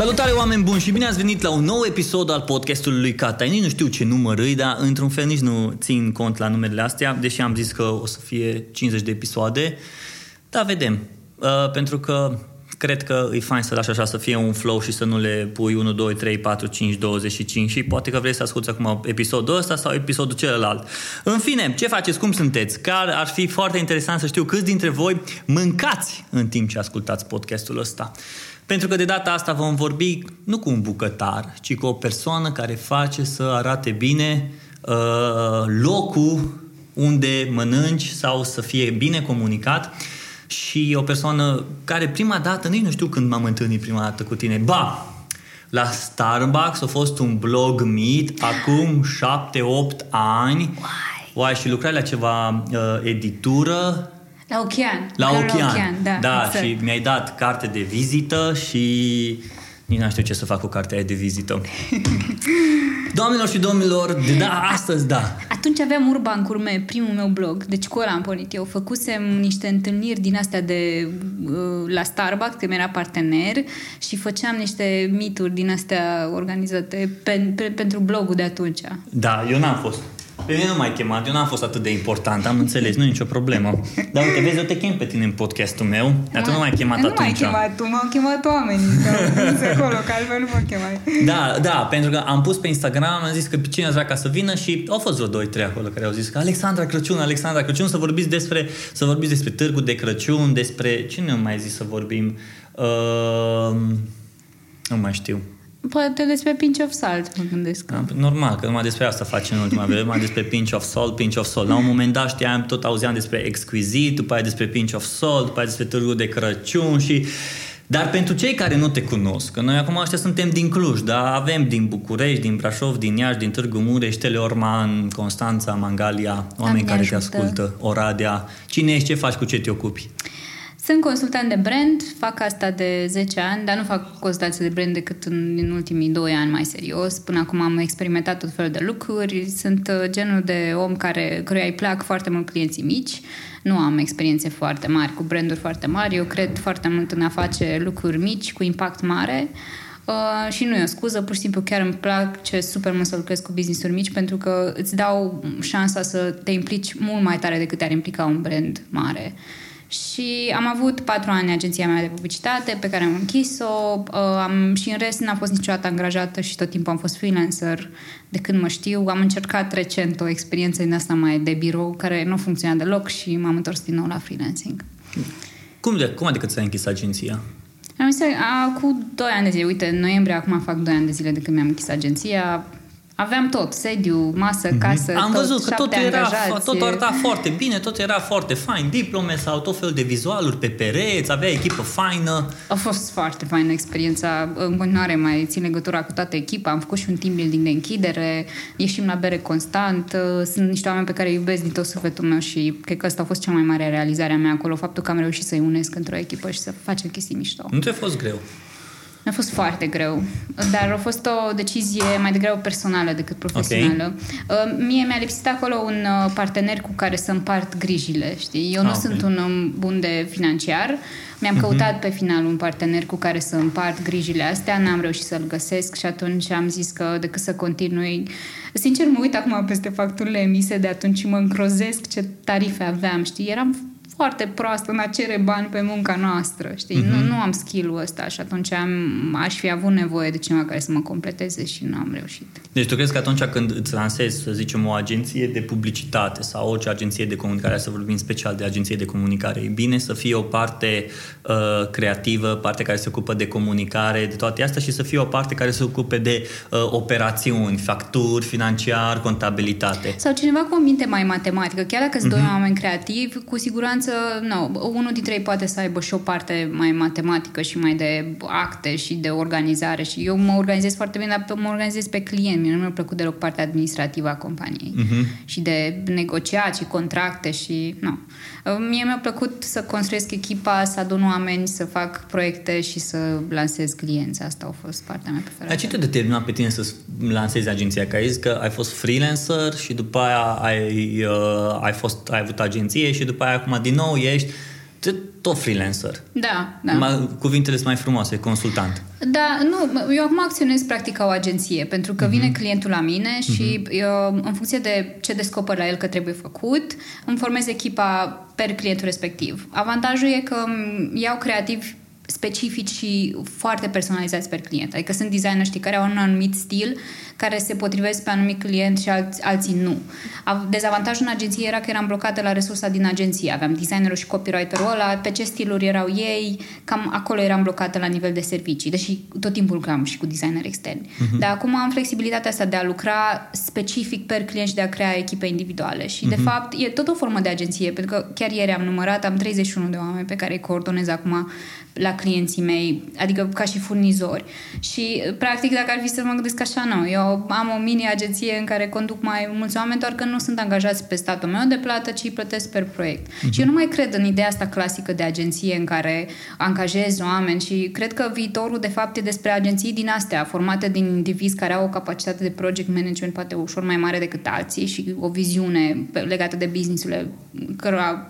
Salutare oameni buni și bine ați venit la un nou episod al podcastului lui Cate. Nici nu știu ce număr îi, dar într-un fel nici nu țin cont la numerele astea, deși am zis că o să fie 50 de episoade. Dar vedem, pentru că cred că e fain să lași așa să fie un flow și să nu le pui 1, 2, 3, 4, 5, 25 și poate că vrei să asculți acum episodul ăsta sau episodul celălalt. În fine, ce faceți? Cum sunteți? Că ar fi foarte interesant să știu câți dintre voi mâncați în timp ce ascultați podcastul ăsta. Pentru că de data asta vom vorbi nu cu un bucătar, ci cu o persoană care face să arate bine locul unde mănânci sau să fie bine comunicat. Și o persoană care prima dată, nici nu știu când m-am întâlnit prima dată cu tine, ba, la Starbucks a fost un blog meet acum 7-8 ani. Uai, și lucrai la ceva editură. La Ocean. La Ocean. Da, exact. Și mi-ai dat carte de vizită și nici nu știu ce să fac cu cartea aia de vizită. Doamnelor și domnilor, astăzi. Atunci aveam Urban Curme, primul meu blog, deci cu ăla am pornit. Eu făcusem niște întâlniri din astea de la Starbucks, că mi-era partener, și făceam niște meet-uri din astea organizate pentru blogul de atunci. Da, eu n-am fost. Pe mine nu m-ai chemat, eu n-am fost atât de important, am înțeles, nu e nicio problemă. Dar uite, vezi, eu te chem pe tine în podcastul meu, dar tu nu m-ai chemat atunci. Nu m-ai chemat tu, m-au chemat oamenii, că acolo, că altfel nu mă chemai. Da, pentru că am pus pe Instagram, am zis că cine ați vrea ca să vină și au fost vreo 2-3 acolo care au zis că Alexandra Crăciun, să vorbiți despre Târgul de Crăciun, despre... Cine mai zis să vorbim? Nu mai știu. Poate despre Pinch of Salt, mă gândesc. Normal, că numai despre asta facem în ultima vreme, numai despre Pinch of Salt. La un moment dat știam, tot auzeam despre Exquisite, după aia despre Pinch of Salt, după aia despre Târgul de Crăciun și... Dar pentru cei care nu te cunosc, că noi acum ăștia suntem din Cluj, dar avem din București, din Brașov, din Iași, din Târgu Mureș, Teleorman, Constanța, Mangalia, oameni care te ascultă, Oradea. Cine ești, ce faci, cu ce te ocupi? Sunt consultant de brand, fac asta de 10 ani, dar nu fac consultanțe de brand decât în ultimii 2 ani mai serios. Până acum am experimentat tot felul de lucruri. Sunt genul de om căruia îi plac foarte mult clienții mici. Nu am experiențe foarte mari cu branduri foarte mari. Eu cred foarte mult în a face lucruri mici cu impact mare. Și nu e o scuză, pur și simplu chiar îmi place super mult să lucrez cu business-uri mici pentru că îți dau șansa să te implici mult mai tare decât te-ar implica un brand mare. Și am avut 4 ani agenția mea de publicitate pe care am închis-o și în rest n-am fost niciodată angajată și tot timpul am fost freelancer de când mă știu. Am încercat recent o experiență din asta mai de birou care nu funcționa deloc și m-am întors din nou la freelancing. Cum adică ți-ai închis agenția? Am zis cu 2 ani de zile. Uite, în noiembrie acum fac 2 ani de zile de când mi-am închis agenția. Aveam tot, sediu, masă, casă, am tot, văzut că totul arăta foarte bine, tot era foarte fain, diplome sau tot felul de vizualuri pe pereți, avea echipă faină. A fost foarte faină experiența, în continuare mai țin legătura cu toată echipa, am făcut și un team building de închidere, ieșim la bere constant, sunt niște oameni pe care îi iubesc din tot sufletul meu și cred că asta a fost cea mai mare realizare a mea acolo, faptul că am reușit să-i unesc într-o echipă și să facem chestii mișto. Nu ți-a fost greu? A fost foarte greu, dar a fost o decizie mai degrabă personală decât profesională. Okay. Mie mi-a lipsit acolo un partener cu care să împart grijile, știi? Eu nu sunt un om bun de financiar, mi-am căutat pe final un partener cu care să împart grijile astea, n-am reușit să-l găsesc și atunci am zis că decât să continui... Sincer, mă uit acum peste facturile emise de atunci și mă încrozesc ce tarife aveam, știi? Eram foarte proastă în a cere bani pe munca noastră, știi? Nu am skill-ul ăsta și atunci aș fi avut nevoie de cineva care să mă completeze și nu am reușit. Deci tu crezi că atunci când îți lansezi, să zicem, o agenție de publicitate sau orice agenție de comunicare, să vorbim special de agenție de comunicare, e bine să fie o parte creativă, parte care se ocupă de comunicare, de toate astea și să fie o parte care se ocupe de operațiuni, facturi, financiar, contabilitate. Sau cineva cu o minte mai matematică. Chiar dacă sunt doi oameni creativi, cu siguranță unul dintre ei poate să aibă și o parte mai matematică și mai de acte și de organizare și eu mă organizez foarte bine, dar mă organizez pe client. Mie nu mi-a plăcut deloc partea administrativă a companiei și de negociat și contracte și nu. Mie mi-a plăcut să construiesc echipa, să adun oameni, să fac proiecte și să lansez clienți. Asta a fost partea mea preferată. Dar ce te determina pe tine să lansezi agenția? Că ai zis că ai fost freelancer și după aia ai avut agenție și după aia acum din nou ești tot freelancer. Da. Cuvintele sunt mai frumoase, consultant. Da, nu, eu acum acționez practic ca o agenție, pentru că vine clientul la mine și eu, în funcție de ce descoper la el că trebuie făcut, îmi formez echipa per clientul respectiv. Avantajul e că iau creativi specifici și foarte personalizați per client. Adică sunt designer, știi, care au un anumit stil care se potrivesc pe anumit client și alții nu. Dezavantajul în agenție era că eram blocată la resursa din agenție. Aveam designerul și copywriterul ăla, pe ce stiluri erau ei, cam acolo eram blocată la nivel de servicii, deși tot timpul lucram și cu designeri externi. Dar acum am flexibilitatea asta de a lucra specific per client și de a crea echipe individuale. Și de fapt e tot o formă de agenție, pentru că chiar ieri am numărat, am 31 de oameni pe care îi coordonez acum la clienții mei, adică ca și furnizori. Și practic dacă ar fi să mă gândesc așa, nu, eu am o mini-agenție în care conduc mai mulți oameni, doar că nu sunt angajați pe statul meu de plată, ci îi plătesc per proiect. Și eu nu mai cred în ideea asta clasică de agenție în care angajez oameni și cred că viitorul de fapt e despre agenții din astea, formate din indivizi care au o capacitate de project management poate ușor mai mare decât alții și o viziune legată de business-urile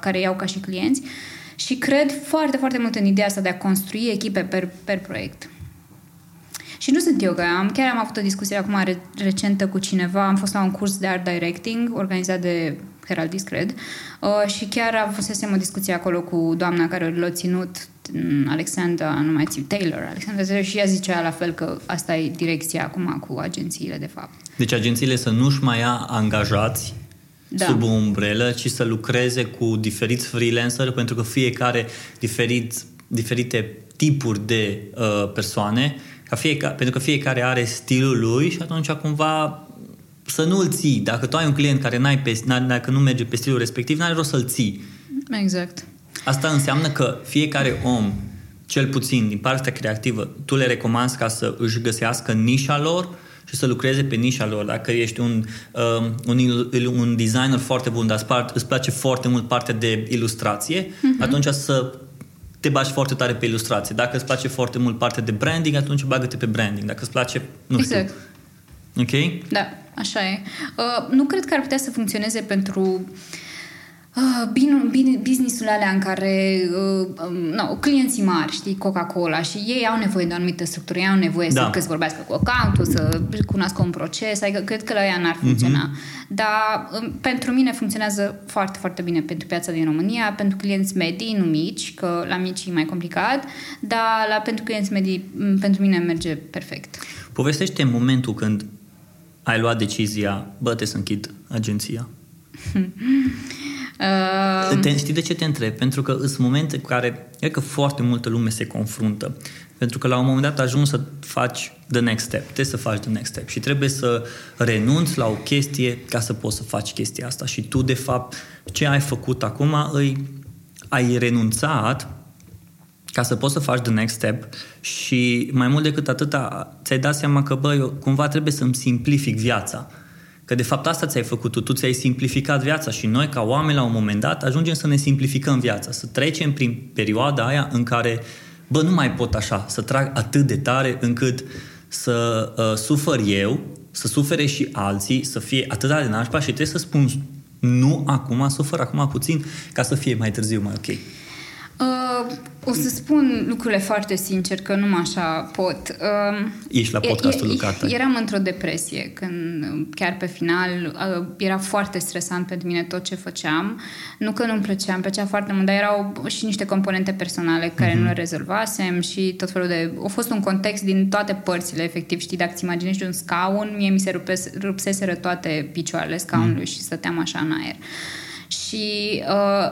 care iau ca și clienți. Și cred foarte, foarte mult în ideea asta de a construi echipe per proiect. Și nu sunt eu, că chiar am avut o discuție acum recentă cu cineva, am fost la un curs de art directing organizat de Heraldis, cred, și chiar avusesem o discuție acolo cu doamna care l-a ținut, Alexandra, nu mai țin, Taylor, Alexandra, și ea zicea la fel că asta e direcția acum cu agențiile, de fapt. Deci agențiile să nu-și mai ia angajați sub o umbrelă, ci să lucreze cu diferiți freelanceri, pentru că fiecare diferite tipuri de persoane, pentru că fiecare are stilul lui și atunci cumva să nu îl ții. Dacă tu ai un client care dacă nu merge pe stilul respectiv, n-are rost să-l ții. Exact. Asta înseamnă că fiecare om, cel puțin din partea creativă, tu le recomanzi ca să își găsească nișa lor și să lucreze pe nișa lor. Dacă ești un designer foarte bun, dar îți place foarte mult partea de ilustrație, atunci să te bagi foarte tare pe ilustrație. Dacă îți place foarte mult partea de branding, atunci bagă-te pe branding. Dacă îți place, nu știu. Ok? Da, așa e. Nu cred că ar putea să funcționeze pentru business-urile alea în care clienții mari, știi, Coca-Cola, și ei au nevoie de o anumită structură, ei au nevoie să vorbească cu accountul, să cunoască un proces, adică cred că la ea n-ar funcționa. Dar pentru mine funcționează foarte, foarte bine pentru piața din România, pentru clienți medii, nu mici, că la mici e mai complicat, dar pentru clienți medii pentru mine merge perfect. Povestește momentul când ai luat decizia, să închid agenția. Știi de ce te întreb? Pentru că sunt momente în care cred că foarte multă lume se confruntă, pentru că la un moment dat ajungi să faci the next step, trebuie să faci the next step și trebuie să renunți la o chestie ca să poți să faci chestia asta. Și tu de fapt ce ai făcut acum, ai renunțat ca să poți să faci the next step. Și mai mult decât atâta, ți-ai dat seama că eu cumva trebuie să-mi simplific viața. Că de fapt asta ți-ai făcut tu ți-ai simplificat viața și noi ca oameni la un moment dat ajungem să ne simplificăm viața, să trecem prin perioada aia în care nu mai pot așa, să trag atât de tare încât să sufăr eu, să sufere și alții, să fie atât de nașpa și trebuie să spun nu acum, sufăr acum puțin ca să fie mai târziu mai ok. O să spun lucrurile foarte sincer, că numai așa pot. Ești la podcastul lui Cate. Eram într-o depresie când, chiar pe final, era foarte stresant pentru mine tot ce făceam. Nu că nu-mi plăcea, îmi plăcea foarte mult, dar erau și niște componente personale care nu le rezolvasem și tot felul de... A fost un context din toate părțile, efectiv, știi, dacă îți imaginești de un scaun, mie mi se rupseseră toate picioarele scaunului și stăteam așa în aer. Și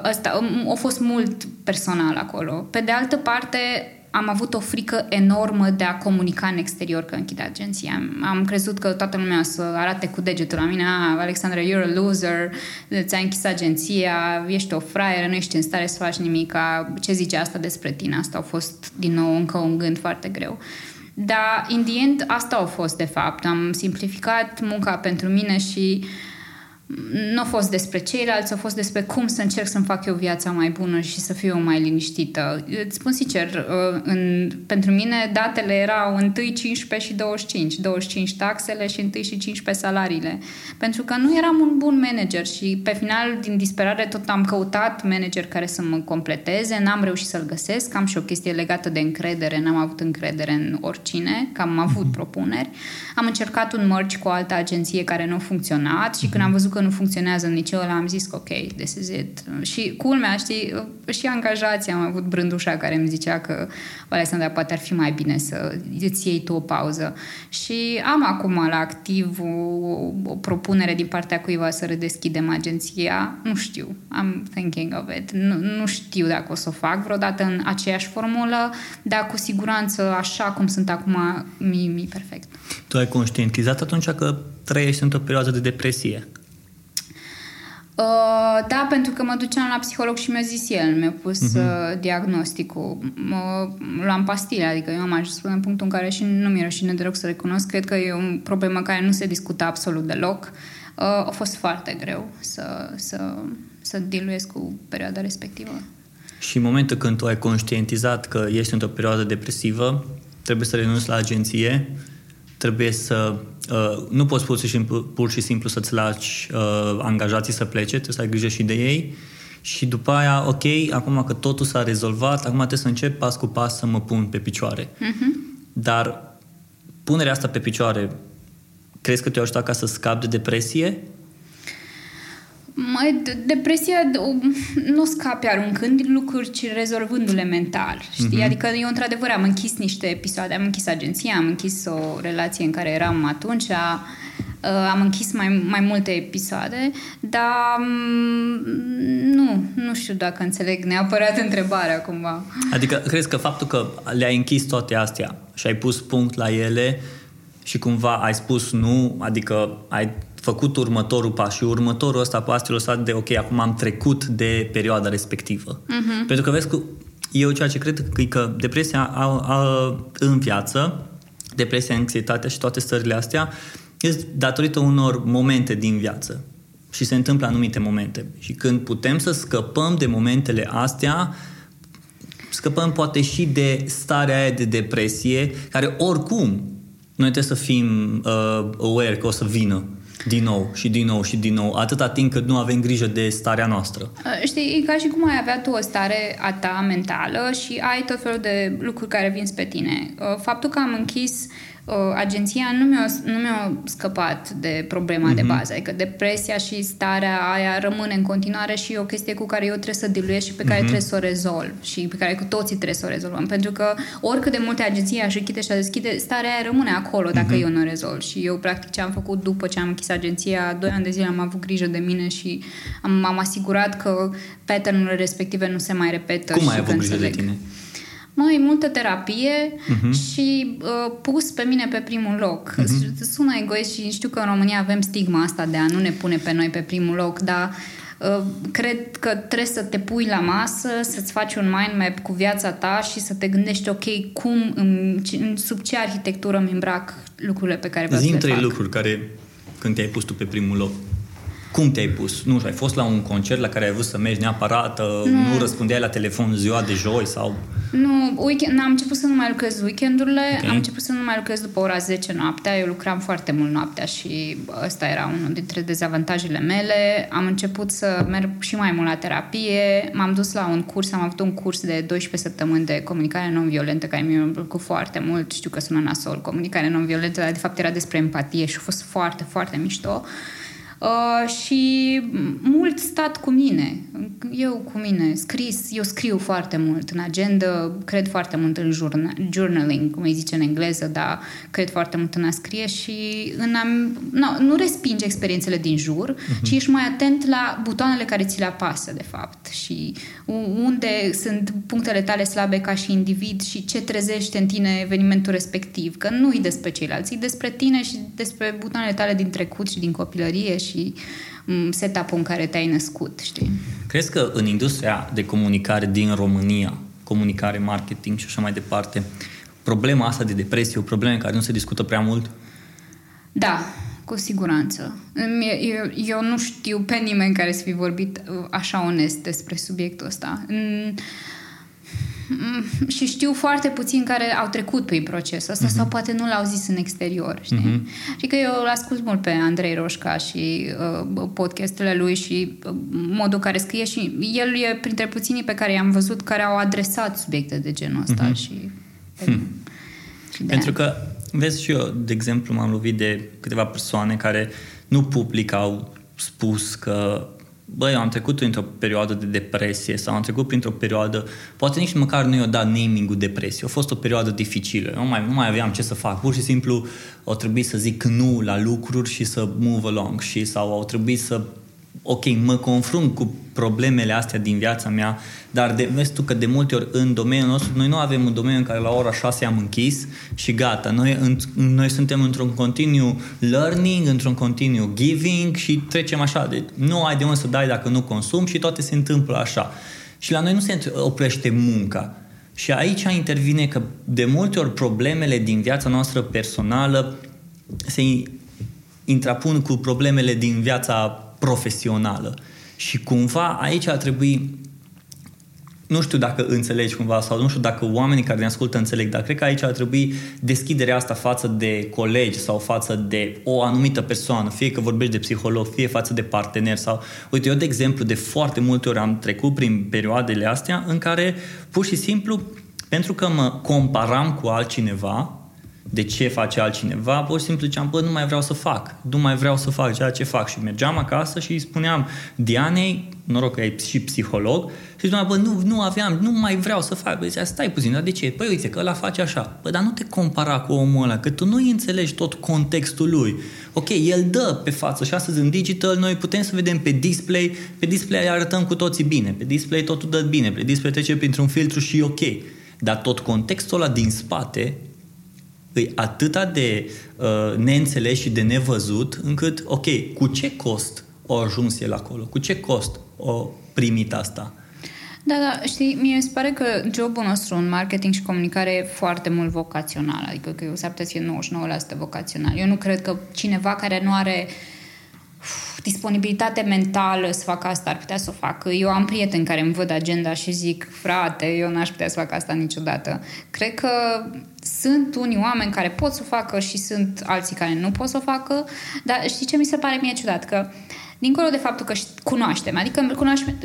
ăsta a fost mult personal acolo. Pe de altă parte, am avut o frică enormă de a comunica în exterior că închid agenția. Am crezut că toată lumea o să arate cu degetul la mine: Alexandra, you're a loser, ți-ai închis agenția, ești o fraieră, nu ești în stare să faci nimic, ce zice asta despre tine? Asta a fost din nou încă un gând foarte greu. Dar in the end, asta a fost de fapt. Am simplificat munca pentru mine și Nu a fost despre ceilalți, a fost despre cum să încerc să-mi fac eu viața mai bună și să fiu mai liniștită. Îți spun sincer, pentru mine datele erau întâi 15 și 25. 25 taxele și întâi și 15 salariile. Pentru că nu eram un bun manager și pe final, din disperare, tot am căutat manager care să mă completeze, n-am reușit să-l găsesc, am și o chestie legată de încredere, n-am avut încredere în oricine, că am avut propuneri. Am încercat un merge cu o altă agenție care nu a funcționat și când am văzut că nu funcționează nici ăla, am zis că ok, this is it. Și culmea, știi, și angajații, am avut brândușa care îmi zicea că Alexandra, poate ar fi mai bine să îți iei tu o pauză. Și am acum la activ o propunere din partea cuiva să redeschidem agenția. Nu știu. I'm thinking of it. Nu știu dacă o să o fac vreodată în aceeași formulă, dar cu siguranță așa cum sunt acum mi-e perfect. Tu ai conștientizat atunci că trăiești într-o perioadă de depresie? Da, pentru că mă duceam la psiholog și mi-a zis el, mi-a pus diagnosticul. Luam pastile, adică eu am ajuns până în punctul în care și nu mi-e rușine deloc să recunosc, cred că e o problemă care nu se discută absolut deloc. A fost foarte greu să diluez cu perioada respectivă. Și în momentul când tu ai conștientizat că ești într-o perioadă depresivă, trebuie să renunți la agenție, trebuie să... nu poți pur și simplu să-ți lași angajații să plece, trebuie să ai grijă și de ei și după aia, ok, acum că totul s-a rezolvat, acum trebuie să încep pas cu pas să mă pun pe picioare. Dar punerea asta pe picioare, crezi că te-a ajutat ca să scapi de depresie? Depresia nu scapi aruncând lucruri, ci rezolvându-le mental, știi? Adică eu într-adevăr am închis niște episoade, am închis agenția, am închis o relație în care eram atunci, am închis mai multe episoade, dar nu știu dacă înțeleg neapărat întrebarea cumva. Adică crezi că faptul că le-ai închis toate astea și ai pus punct la ele și cumva ai spus nu, adică ai făcut următorul pas și următorul ăsta pe astfel lăsat de ok, acum am trecut de perioada respectivă. Pentru că vezi că eu ceea ce cred e că depresia în viață, depresia, anxietatea și toate stările astea este datorită unor momente din viață și se întâmplă anumite momente și când putem să scăpăm de momentele astea, scăpăm poate și de starea aia de depresie care oricum noi trebuie să fim aware că o să vină din nou și din nou și din nou, atâta timp cât nu avem grijă de starea noastră. Știi, e ca și cum ai avea tu o stare a ta mentală și ai tot felul de lucruri care vin spre tine. Faptul că am închis agenția nu mi-a scăpat de problema de bază, adică depresia și starea aia rămâne în continuare și e o chestie cu care eu trebuie să diluez și pe care trebuie să o rezolv și pe care cu toții trebuie să o rezolvăm, pentru că oricât de multe agenții aș închide și aș deschide, starea aia rămâne acolo dacă eu nu o rezolv și eu practic ce am făcut după ce am închis agenția, 2 ani de zile am avut grijă de mine și m-am asigurat că pattern-urile respective nu se mai repetă. Cum și ai avut grijă de tine? Multă terapie și pus pe mine pe primul loc. Sună egoist și știu că în România avem stigma asta de a nu ne pune pe noi pe primul loc, dar cred că trebuie să te pui la masă, să-ți faci un mind map cu viața ta și să te gândești ok, cum, sub ce arhitectură îmi îmbrac lucrurile pe care vreau să le fac. Zi-mi 3 lucruri care, când te-ai pus tu pe primul loc, cum te-ai pus? Nu știu, ai fost la un concert la care ai vrut să mergi neapărat, nu răspundeai la telefon ziua de joi sau... Nu, am început să nu mai lucrez weekendurile, am început să nu mai lucrez după ora 10 noaptea, eu lucram foarte mult noaptea și ăsta era unul dintre dezavantajele mele, am început să merg și mai mult la terapie, m-am dus la un curs, am avut un curs de 12 săptămâni de comunicare non-violentă care mi-a plăcut foarte mult, știu că sună nasol, comunicare non-violentă, dar de fapt era despre empatie și a fost foarte, foarte mișto. Și mult stat cu mine, eu scriu foarte mult în agenda, cred foarte mult în journaling, cum îi zice în engleză, dar cred foarte mult în a scrie și nu respingi experiențele din jur, ci ești mai atent la butoanele care ți le apasă de fapt și unde sunt punctele tale slabe ca și individ și ce trezește în tine evenimentul respectiv, că nu e despre ceilalți, e despre tine și despre butoanele tale din trecut și din copilărie și setup-ul în care te-ai născut, știi? Crezi că în industria de comunicare din România, comunicare, marketing și așa mai departe, problema asta de depresie, o problemă care nu se discută prea mult? Da, Cu siguranță. Eu nu știu pe nimeni care să fi vorbit așa onest despre subiectul ăsta. Și știu foarte puțini care au trecut prin procesul ăsta sau poate nu l-au zis în exterior, știi? Adică eu l-ascult mult pe Andrei Roșca și podcastele lui și modul care scrie și el e printre puținii pe care i-am văzut care au adresat subiecte de genul ăsta și... Pentru că, vezi, și eu, de exemplu, m-am lovit de câteva persoane care nu public au spus că băi, eu am trecut printr-o perioadă de depresie sau am trecut printr-o perioadă, poate nici măcar nu i-a dat naming-ul depresie, a fost o perioadă dificilă, nu mai aveam ce să fac, pur și simplu au trebuit să zic nu la lucruri și să move along și sau au trebuit să mă confrunt cu problemele astea din viața mea, dar vezi tu că de multe ori în domeniul nostru noi nu avem un domeniu în care la ora 6 am închis și gata, noi suntem într-un continuu learning, într-un continuu giving și trecem așa, de, nu ai de unde să dai dacă nu consumi și toate se întâmplă așa. Și la noi nu se oprește munca. Și aici intervine că de multe ori problemele din viața noastră personală se intrapun cu problemele din viața profesională. Și cumva aici ar trebui, nu știu dacă înțelegi cumva sau nu știu dacă oamenii care ne ascultă înțeleg, dar cred că aici ar trebui deschiderea asta față de colegi sau față de o anumită persoană, fie că vorbești de psiholog, fie față de partener sau... Uite, eu de exemplu de foarte multe ori am trecut prin perioadele astea în care pur și simplu pentru că mă comparam cu altcineva de ce face altcineva, pur și simplu ziceam, bă, nu mai vreau să fac ceea ce fac. Și mergeam acasă și îi spuneam Dianei, noroc că e și psiholog, și spuneam, bă, nu mai vreau să fac. Bă, zicea, stai puțin, dar de ce? Păi uite că ăla face așa. Bă, dar nu te compara cu omul ăla, că tu nu-i înțelegi tot contextul lui. Ok, el dă pe față și astăzi în digital noi putem să vedem pe display arătăm cu toții bine, pe display totul dă bine, pe display trece printr-un filtru și ok. Dar tot contextul ăla din spate e atâta de neînțeles și de nevăzut încât, ok, cu ce cost a ajuns el acolo? Cu ce cost a primit asta? Da, știi, mie îmi pare că jobul nostru în marketing și comunicare e foarte mult vocațional, adică că s-ar putea să fie 99% vocațional. Eu nu cred că cineva care nu are disponibilitate mentală să fac asta, ar putea să o fac. Eu am prieteni care îmi văd agenda și zic, frate, eu n-aș putea să fac asta niciodată. Cred că sunt unii oameni care pot să o facă și sunt alții care nu pot să o facă, dar știi ce mi se pare mie ciudat? Că dincolo de faptul că cunoaștem, adică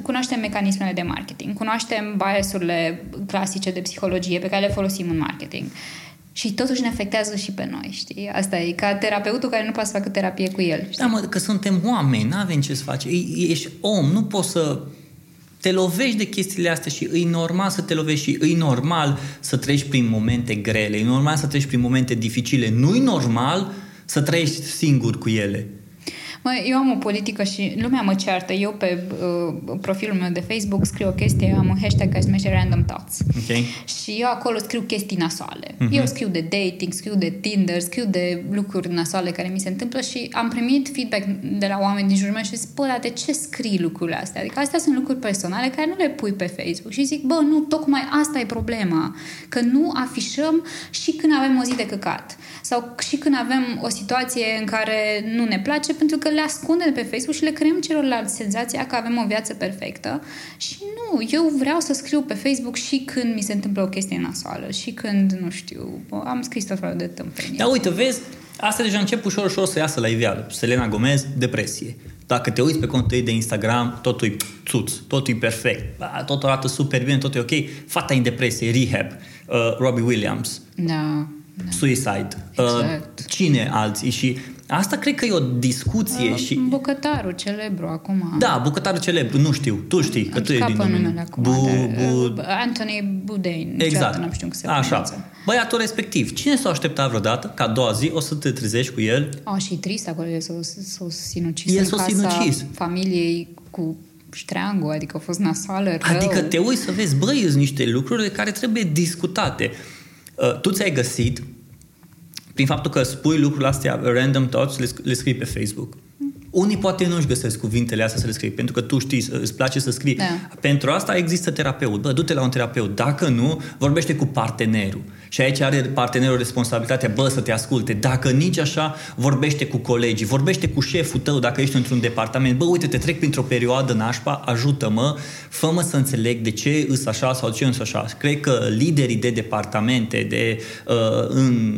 cunoaștem mecanismele de marketing, cunoaștem bias-urile clasice de psihologie pe care le folosim în marketing. Și totuși ne afectează și pe noi, știi? Asta e ca terapeutul care nu poate să facă terapie cu el. Știi? Da, mă, că suntem oameni, n-avem ce să faci. Ești om, nu poți să te lovești de chestiile astea și e normal să te lovești și e normal să treci prin momente grele, e normal să treci prin momente dificile, nu e normal să trăiești singur cu ele. Mă, eu am o politică și lumea mă ceartă. Eu pe profilul meu de Facebook scriu o chestie, am un hashtag care se numește Random Thoughts. Okay. Și eu acolo scriu chestii nasoale. Uh-huh. Eu scriu de dating, scriu de Tinder, scriu de lucruri nasoale care mi se întâmplă și am primit feedback de la oameni din jurul meu și zic, bă, dar de ce scrii lucrurile astea? Adică astea sunt lucruri personale care nu le pui pe Facebook. Și zic, bă, nu, tocmai asta e problema. Că nu afișăm și când avem o zi de căcat. Sau și când avem o situație în care nu ne place, pentru că le ascundem de pe Facebook și le creăm celorlalți senzația că avem o viață perfectă și nu, eu vreau să scriu pe Facebook și când mi se întâmplă o chestie nasoală și când, nu știu, am scris tot felul de tâmpenie. Dar uite, vezi, asta deja încep ușor să iasă la iveală. Selena Gomez, depresie. Dacă te uiți pe contul ei de Instagram, totul e țuț, totul e perfect, totul arată super bine, totul e ok. Fata e în depresie, rehab, Robbie Williams. Da. Da. Suicide. Exact. Cine alții? Și asta cred că e o discuție și... Bucătarul celebru acum. Da, bucătarul celebru, nu știu. Tu știi că tu e din domeniu. Anthony Bourdain. Exact. Nu știu cum se pronunță. Băiatul respectiv. Cine s-a așteptat vreodată ca a doua zi o să te trezești cu el? A, și trist acolo. El s-a sinucis în casa familiei cu ștreangul. Adică a fost nasoală rău. Adică te uiți să vezi, băi, sunt niște lucruri de care trebuie discutate. Tu ți-ai găsit prin faptul că spui lucrurile astea random thoughts, le scrii pe Facebook. Unii poate nu-și găsesc cuvintele astea să le scrii, pentru că tu știi, îți place să scrii. Da. Pentru asta există terapeut. Bă, du-te la un terapeut. Dacă nu, vorbește cu partenerul. Și aici are partenerul responsabilitatea, bă, să te asculte. Dacă nici așa, vorbește cu colegii, vorbește cu șeful tău dacă ești într-un departament. Bă, uite, te trec printr-o perioadă nașpa, ajută-mă, fă-mă să înțeleg de ce îs așa sau de ce îs așa. Cred că liderii de departamente, de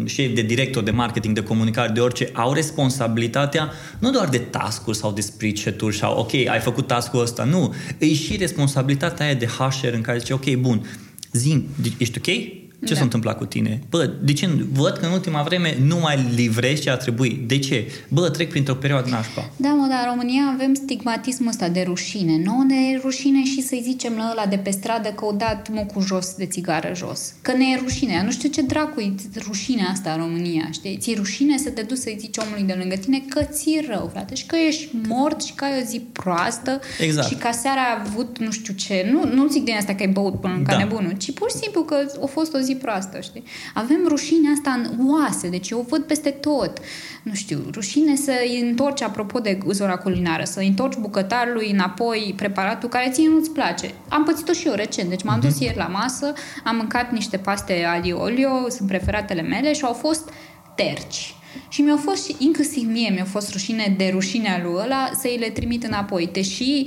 șef, de director, de marketing, de comunicare, de orice, au responsabilitatea nu doar de task-uri sau de spricet-uri sau ok, ai făcut task-ul ăsta, nu. E și responsabilitatea aia de HR în care zice ok, bun, zi, ești ok? Ce da. S-a întâmplat cu tine? Bă, de ce? Văd că în ultima vreme nu mai livrezi ce ar trebui. De ce? Bă, trec printr-o perioadă nașpa. Da, mă, dar în România avem stigmatismul ăsta de rușine. Nu ne rușine și să-i zicem la ăla de pe stradă că o dat mucul jos de țigară jos. Că ne e rușine. Nu știu ce dracu-i rușinea asta în România, știi? Ți-e rușine să te duci să-i zici omului de lângă tine că ți-e rău, frate, și că ești mort și că ai o zi proastă exact. Și că seara a avut nu știu ce. Nu zic din asta că ai băut până ca da. Nebunul, ci pur și simplu că a fost o zi proastă, știi? Avem rușinea asta în oase, deci eu o văd peste tot. Nu știu, rușine să-i întorci, apropo de zona culinară, să-i întorci bucătarului înapoi preparatul care ție nu-ți place. Am pățit-o și eu recent, deci m-am dus ieri la masă, am mâncat niște paste aglio olio, sunt preferatele mele și au fost terci. Și mi-a fost, inclusiv mie, mi-a fost rușine de rușinea lui ăla să-i le trimit înapoi. Deși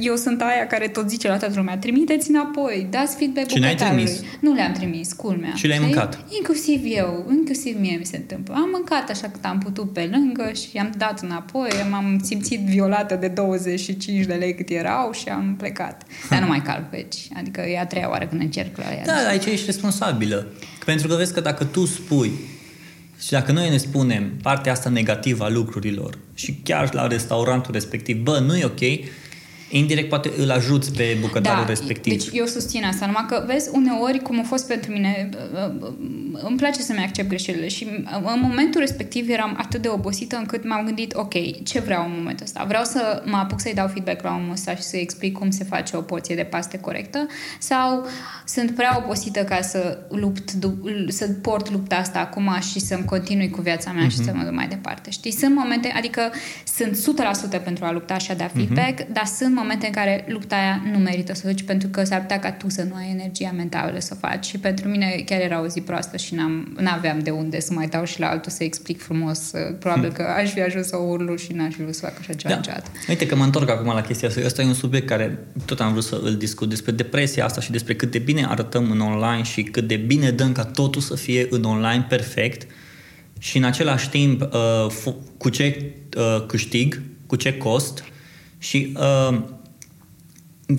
eu sunt aia care tot zice la toată lumea, trimiteți înapoi, dați feedback bucătarului. Nu le-am trimis, culmea. Și le-ai mâncat? Inclusiv eu, inclusiv mie mi se întâmplă. Am mâncat așa cât am putut pe lângă și am dat înapoi, m-am simțit violată de 25 de lei cât erau și am plecat. Dar nu mai calc pe aici. Adică e a treia oară când încerc la ea. Da, aici ești responsabilă. Pentru că vezi că dacă tu spui și dacă noi ne spunem partea asta negativă a lucrurilor și chiar la restaurantul respectiv, bă, nu e ok, indirect poate îl ajuți pe bucătarul respectiv. Deci eu susțin asta, numai că vezi uneori cum a fost pentru mine, îmi place să-mi accept greșelile și în momentul respectiv eram atât de obosită încât m-am gândit, ok, ce vreau în momentul ăsta? Vreau să mă apuc să-i dau feedback la omul ăsta și să-i explic cum se face o porție de paste corectă sau sunt prea obosită ca să lupt, să port lupta asta acum și să-mi continui cu viața mea și să mă duc mai departe. Știi? Sunt momente, adică sunt 100% pentru a lupta și a da feedback, dar sunt momente în care lupta aia nu merită să o duci pentru că s-ar putea ca tu să nu ai energia mentală să o faci și pentru mine chiar era o zi proastă și n-aveam de unde să mai dau și la altul să explic frumos, probabil că aș fi ajuns să o urlu și n-aș fi vrut să fac așa ceva niciodată. Uite că mă întorc acum la chestia asta, ăsta e un subiect care tot am vrut să îl discut despre depresia asta și despre cât de bine arătăm în online și cât de bine dăm ca totul să fie în online perfect și în același timp cu ce câștig, cu ce cost. Și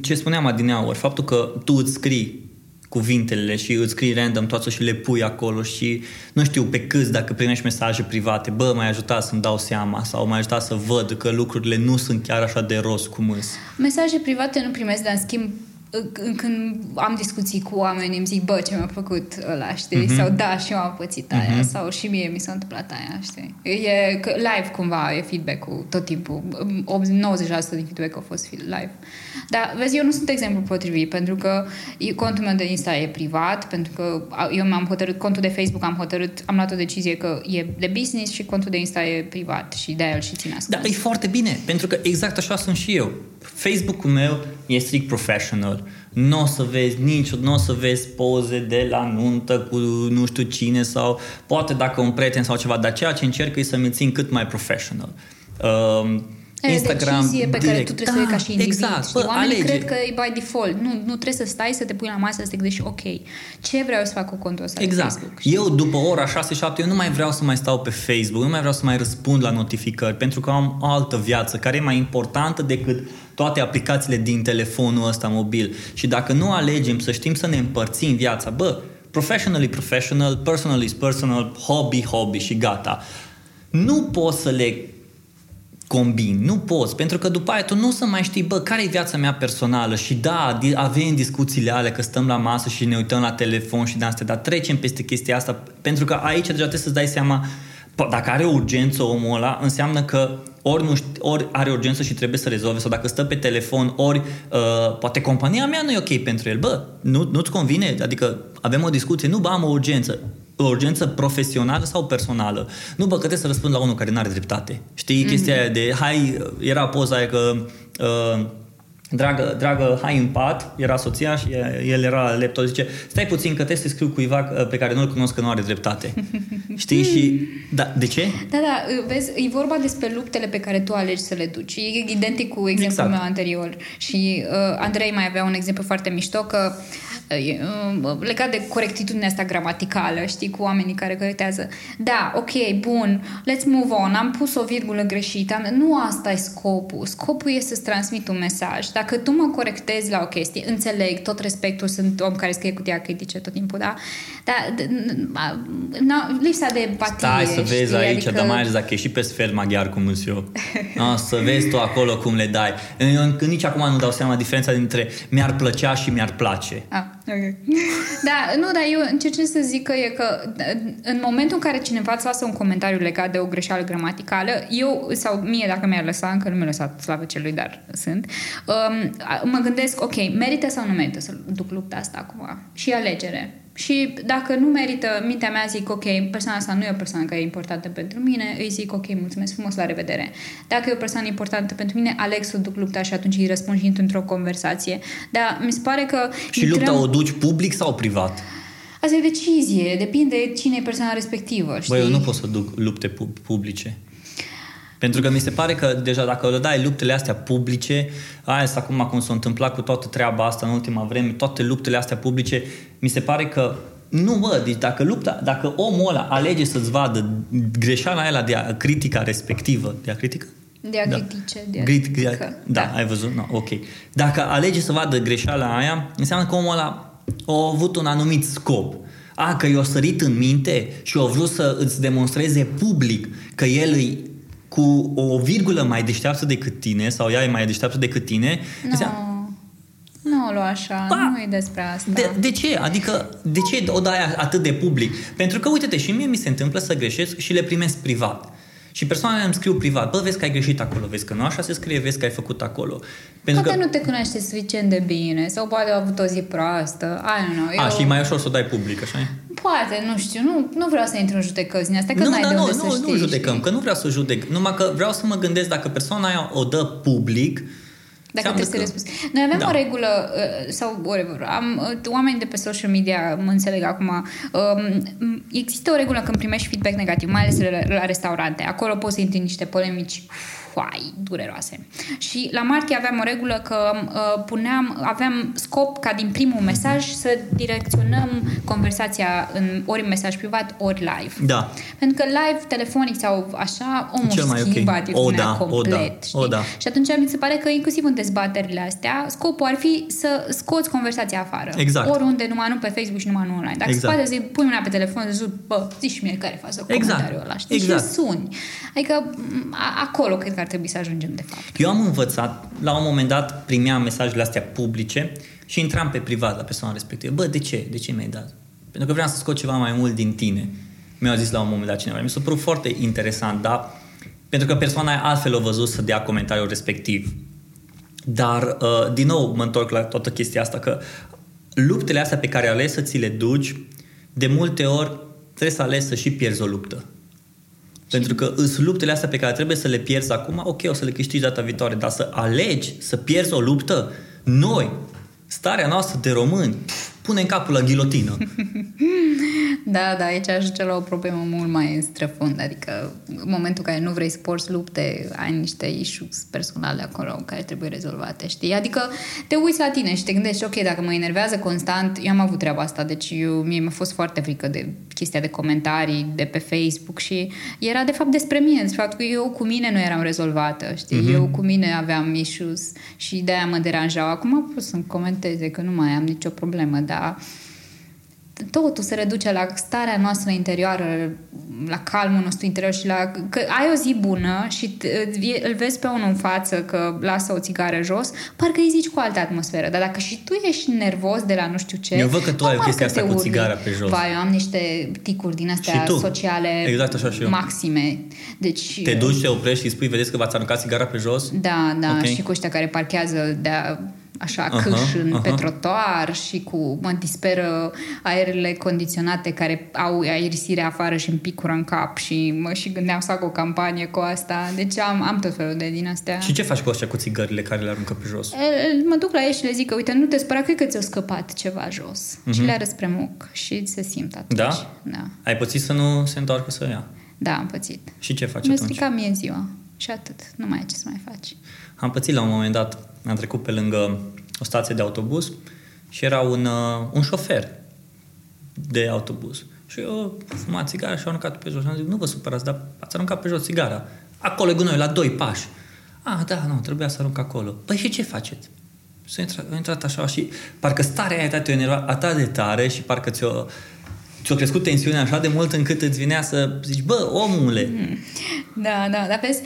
ce spuneam adineaori, faptul că tu îți scrii cuvintele și îți scrii random toată și le pui acolo și nu știu pe câți dacă primești mesaje private, bă, m-ai ajutat să-mi dau seama sau m-ai ajutat să văd că lucrurile nu sunt chiar așa de rost cum îs. Mesaje private nu primesc, dar în schimb când am discuții cu oameni îmi zic, bă, ce mi-a plăcut ăla, știi? Sau da, și eu am pățit aia sau și mie mi s-a întâmplat aia, știi? E live cumva, e feedback-ul tot timpul, 90% din feedback-ul a fost live. Dar vezi, eu nu sunt exemplu potrivit, pentru că contul meu de Insta e privat, pentru că eu mi-am hotărât, contul de Facebook am luat o decizie că e de business și contul de Insta e privat și de-aia îl și țin ascuns. Dar e foarte bine, pentru că exact așa sunt și eu. Facebook-ul meu e strict professional. Nu o să vezi nu o să vezi poze de la nuntă cu nu știu cine sau poate dacă un prieten sau ceva, dar ceea ce încerc e să-mi țin cât mai professional. Instagram, decizie pe care tu trebuie să iei ca și individ. Exact, bă, oamenii alege. Cred că e by default. Nu trebuie să stai să te pui la masă să te gândești ok, ce vreau să fac cu contul ăsta exact. De Facebook? Știi? Eu după ora 6-7 eu nu mai vreau să mai stau pe Facebook, nu mai vreau să mai răspund la notificări pentru că am o altă viață care e mai importantă decât toate aplicațiile din telefonul ăsta mobil. Și dacă nu alegem să știm să ne împărțim viața, bă, professional e professional, personal e personal, hobby și gata. Nu poți să le combin, nu poți, pentru că după aia tu nu o să mai știi, bă, care e viața mea personală și da, avem discuțiile alea că stăm la masă și ne uităm la telefon și de astea, dar trecem peste chestia asta pentru că aici deja trebuie să-ți dai seama dacă are urgență omul ăla, înseamnă că ori are urgență și trebuie să rezolve sau dacă stă pe telefon, ori poate compania mea nu e ok pentru el, bă, nu-ți convine, adică avem o discuție, nu, bă, am o urgență. o urgență profesională sau personală. Nu, bă, că trebuie să răspund la unul care n-are dreptate. Știi, chestia aia de, hai, era poza aia că... Dragă, hai în pat, era soția și el era laptop, zice, stai puțin că trebuie să scriu cuiva pe care nu-l cunosc că nu are dreptate. Știi? Și... Da, de ce? Da, vezi, e vorba despre luptele pe care tu alegi să le duci. E identic cu exemplul meu anterior. Și Andrei mai avea un exemplu foarte mișto că legat de corectitudinea asta gramaticală, știi, cu oamenii care corectează. Da, ok, bun, let's move on, am pus o virgulă greșită, nu asta e scopul. Scopul e să-ți transmit un mesaj. Dacă tu mă corectezi la o chestie, înțeleg, tot respectul, sunt om care scrie cutia critice tot timpul, da? Dar lipsa de empatie. Stai să vezi, știi, aici, adică... dar mai ales dacă ești și pe sfert maghiar cum îți eu. Să vezi tu acolo cum le dai. Eu nici acum nu dau seama diferența dintre mi-ar plăcea și mi-ar place. Okay. Da, nu, dar eu încerc să zic că e că în momentul în care cineva îți lasă un comentariu legat de o greșeală gramaticală, eu, sau mie dacă mi-ar lăsa, încă nu mi-a lăsat, slavă celui, dar sunt, mă gândesc, ok, merită sau nu merită să duc lupta asta acum? Și alegere. Și dacă nu merită, mintea mea zic, ok, persoana asta nu e o persoană care e importantă pentru mine, îi zic, ok, mulțumesc frumos, la revedere. Dacă e o persoană importantă pentru mine, aleg să duc lupta și atunci îi răspund și într-o conversație. Dar mi se pare că... Și lupta o duci public sau privat? Asta e decizie, depinde cine e persoana respectivă, știi? Băi, eu nu pot să duc lupte publice. Pentru că mi se pare că deja dacă le dai luptele astea publice, aia să acum cum s-a întâmplat cu toată treaba asta în ultima vreme, toate luptele astea publice, mi se pare că nu, bă, deci dacă omul ăla alege să-ți vadă greșeala aia de a critica respectivă, de a critică? De a critice, da. Da, ai văzut? No, ok. Dacă alege să vadă greșeala aia, înseamnă că omul ăla a avut un anumit scop. Că i-a sărit în minte și a vrut să îți demonstreze public că el îi cu o virgulă mai deșteaptă decât tine sau ea e mai deșteaptă decât tine. Nu o lua așa, nu e despre asta. De ce? Adică, de ce o dai atât de public? Pentru că, uite-te, și mie mi se întâmplă să greșesc și le primesc privat. Și persoanele îmi scriu privat, bă, vezi că ai greșit acolo, vezi că nu așa se scrie, vezi că ai făcut acolo. Pentru poate că nu te cunoaște suficient de bine sau poate a avut o zi proastă, I don't know. Și mai ușor să o dai public, așa e? Poate, nu știu, nu vreau să intru în judecăți din astea, că n-ai de unde să știi. Nu judecăm, știi? Că nu vreau să judec, numai că vreau să mă gândesc dacă persoana aia o dă public. Dacă trebuie să răspunzi. Noi avem o regulă sau whatever. Oamenii de pe social media, mă înțeleg acum, există o regulă când primești feedback negativ, mai ales la restaurante. Acolo poți să intri în niște polemici dureroase. Și la martie aveam o regulă că aveam scop ca din primul mesaj să direcționăm conversația ori în mesaj privat, ori live. Da. Pentru că live, telefonic sau așa, omul schimbă atitudinea complet. Da. Și atunci mi se pare că inclusiv în dezbaterile astea, scopul ar fi să scoți conversația afară. Exact. Oriunde, numai nu pe Facebook și numai nu online. Dacă se poate, pui mâna pe telefon, zici mie care faci comentariul ăla. Știi? Și suni. Adică acolo cred că ar trebui să ajungem, de fapt. Eu am învățat, la un moment dat primeam mesajele astea publice și intram pe privat la persoana respectivă. Bă, de ce? De ce mi-ai dat? Pentru că vreau să scot ceva mai mult din tine. Mi-a zis la un moment dat cineva. Mi s-a părut foarte interesant, da? Pentru că persoana aia altfel a văzut să dea comentariul respectiv. Dar, din nou, mă întorc la toată chestia asta, că luptele astea pe care alegi să ți le duci, de multe ori trebuie să alegi să și pierzi o luptă. Pentru că îs luptele astea pe care trebuie să le pierzi acum, ok, o să le câștigi data viitoare, dar să alegi să pierzi o luptă, noi, starea noastră de români, pune în capul la ghilotină. Da, aici ajunge la o problemă mult mai în străfund, adică în momentul în care nu vrei să porți lupte, ai niște issues personale acolo care trebuie rezolvate, știi? Adică te uiți la tine și te gândești, ok, dacă mă enervează constant, eu am avut treaba asta, deci mie mi-a fost foarte frică de chestia de comentarii de pe Facebook și era de fapt despre mine, de fapt că eu cu mine nu eram rezolvată, știi? Mm-hmm. Eu cu mine aveam issues și de-aia mă deranjau. Acum pot să-mi comenteze că nu mai am nicio problemă, dar totul se reduce la starea noastră interioară, la calmul nostru interior și la... Că ai o zi bună și îl vezi pe unul în față că lasă o țigară jos, parcă îi zici cu altă atmosferă. Dar dacă și tu ești nervos de la nu știu ce... Eu văd că tu ai o chestie asta cu țigara pe jos. Vai, eu am niște ticuri din astea sociale maxime. Deci, te duci, te oprești și spui, vedeți că v-ați aruncat țigara pe jos? Da, okay. Și cu ăștia care parchează de așa, cășân pe trotuar și cu, mă disperă aerele condiționate care au aerisire afară și îmi picură în cap și mă și gândeam să fac o campanie cu asta. Deci am tot felul de din astea. Și ce faci cu astea, cu țigările care le aruncă pe jos? Mă duc la ei și le zic că, uite, nu te spera, cred că ți-a scăpat ceva jos. Și le arăs spre muc și se simt atunci. Da? Ai pățit să nu se întoarcă să ia? Da, am pățit. Și ce faci atunci? Mi-a stricat mie ziua. Și atât. Nu mai ai ce să mai faci. Am pățit la un moment dat. Am trecut pe lângă o stație de autobuz și era un șofer de autobuz. Și eu fumat țigara și am aruncat pe jos. Și am zis, nu vă supărați, dar ați aruncat pe jos țigara. Acolo e gunoi, la 2 pași. Nu, trebuia să arunc acolo. Păi și ce faceți? S-a intrat așa și parcă starea aia te-a enervat atât de tare și parcă ți-a crescut tensiunea așa de mult încât îți vinea să zici, bă, omule! Da, dar vezi,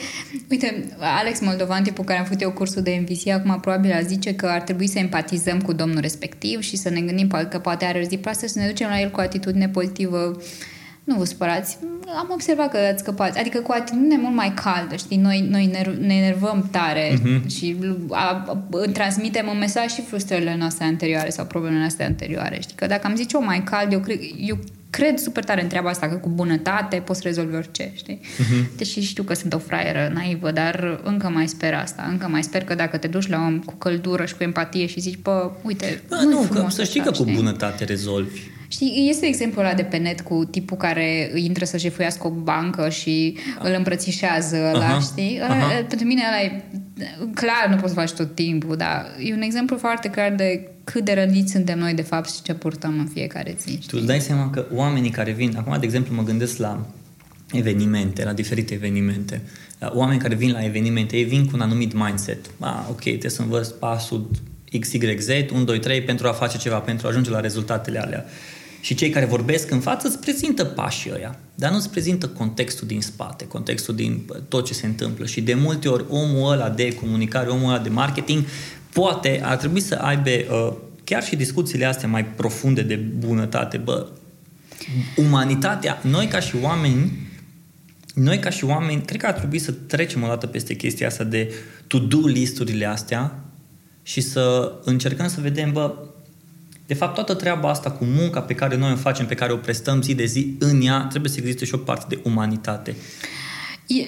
uite, Alex Moldovan, tipul care am făcut eu cursul de MVC, acum probabil a zice că ar trebui să empatizăm cu domnul respectiv și să ne gândim că poate are o zi proastă, să ne ducem la el cu atitudine pozitivă. Nu vă supărați, am observat că ați scăpat. Adică cu atitudine mult mai caldă, știi? Noi ne enervăm tare și transmitem un mesaj și frustrările noastre anterioare sau problemele noastre anterioare, știi? Că dacă am zis eu mai cald, eu cred super tare în treaba asta, că cu bunătate poți rezolvi orice, știi? Deși știu că sunt o fraieră naivă, dar încă mai sper asta. Încă mai sper că dacă te duci la om cu căldură și cu empatie și zici, bă, uite, să știi că cu bunătate rezolvi. Știi, este exemplul ăla de pe net cu tipul care intră să jefuiască o bancă și îl îmbrățișează ăla, știi? Pentru mine ăla e... Clar, nu poți să faci tot timpul, dar e un exemplu foarte clar de cât de răniți suntem noi, de fapt, și ce purtăm în fiecare zi. Știi? Tu îți dai seama că oamenii care vin... Acum, de exemplu, mă gândesc la evenimente, la diferite evenimente. Oamenii care vin la evenimente, ei vin cu un anumit mindset. Trebuie să învăț pasul XYZ, 1, 2, 3, pentru a face ceva, pentru a ajunge la rezultatele alea. Și cei care vorbesc în față îți prezintă pașii ăia, dar nu îți prezintă contextul din spate, contextul din tot ce se întâmplă. Și de multe ori omul ăla de comunicare, omul ăla de marketing, poate ar trebui să aibă chiar și discuțiile astea mai profunde de bunătate. Bă, umanitatea, noi ca și oameni, cred că ar trebui să trecem o dată peste chestia asta de to-do listurile astea și să încercăm să vedem, bă, de fapt, toată treaba asta cu munca pe care noi o facem, pe care o prestăm zi de zi, în ea trebuie să existe și o parte de umanitate.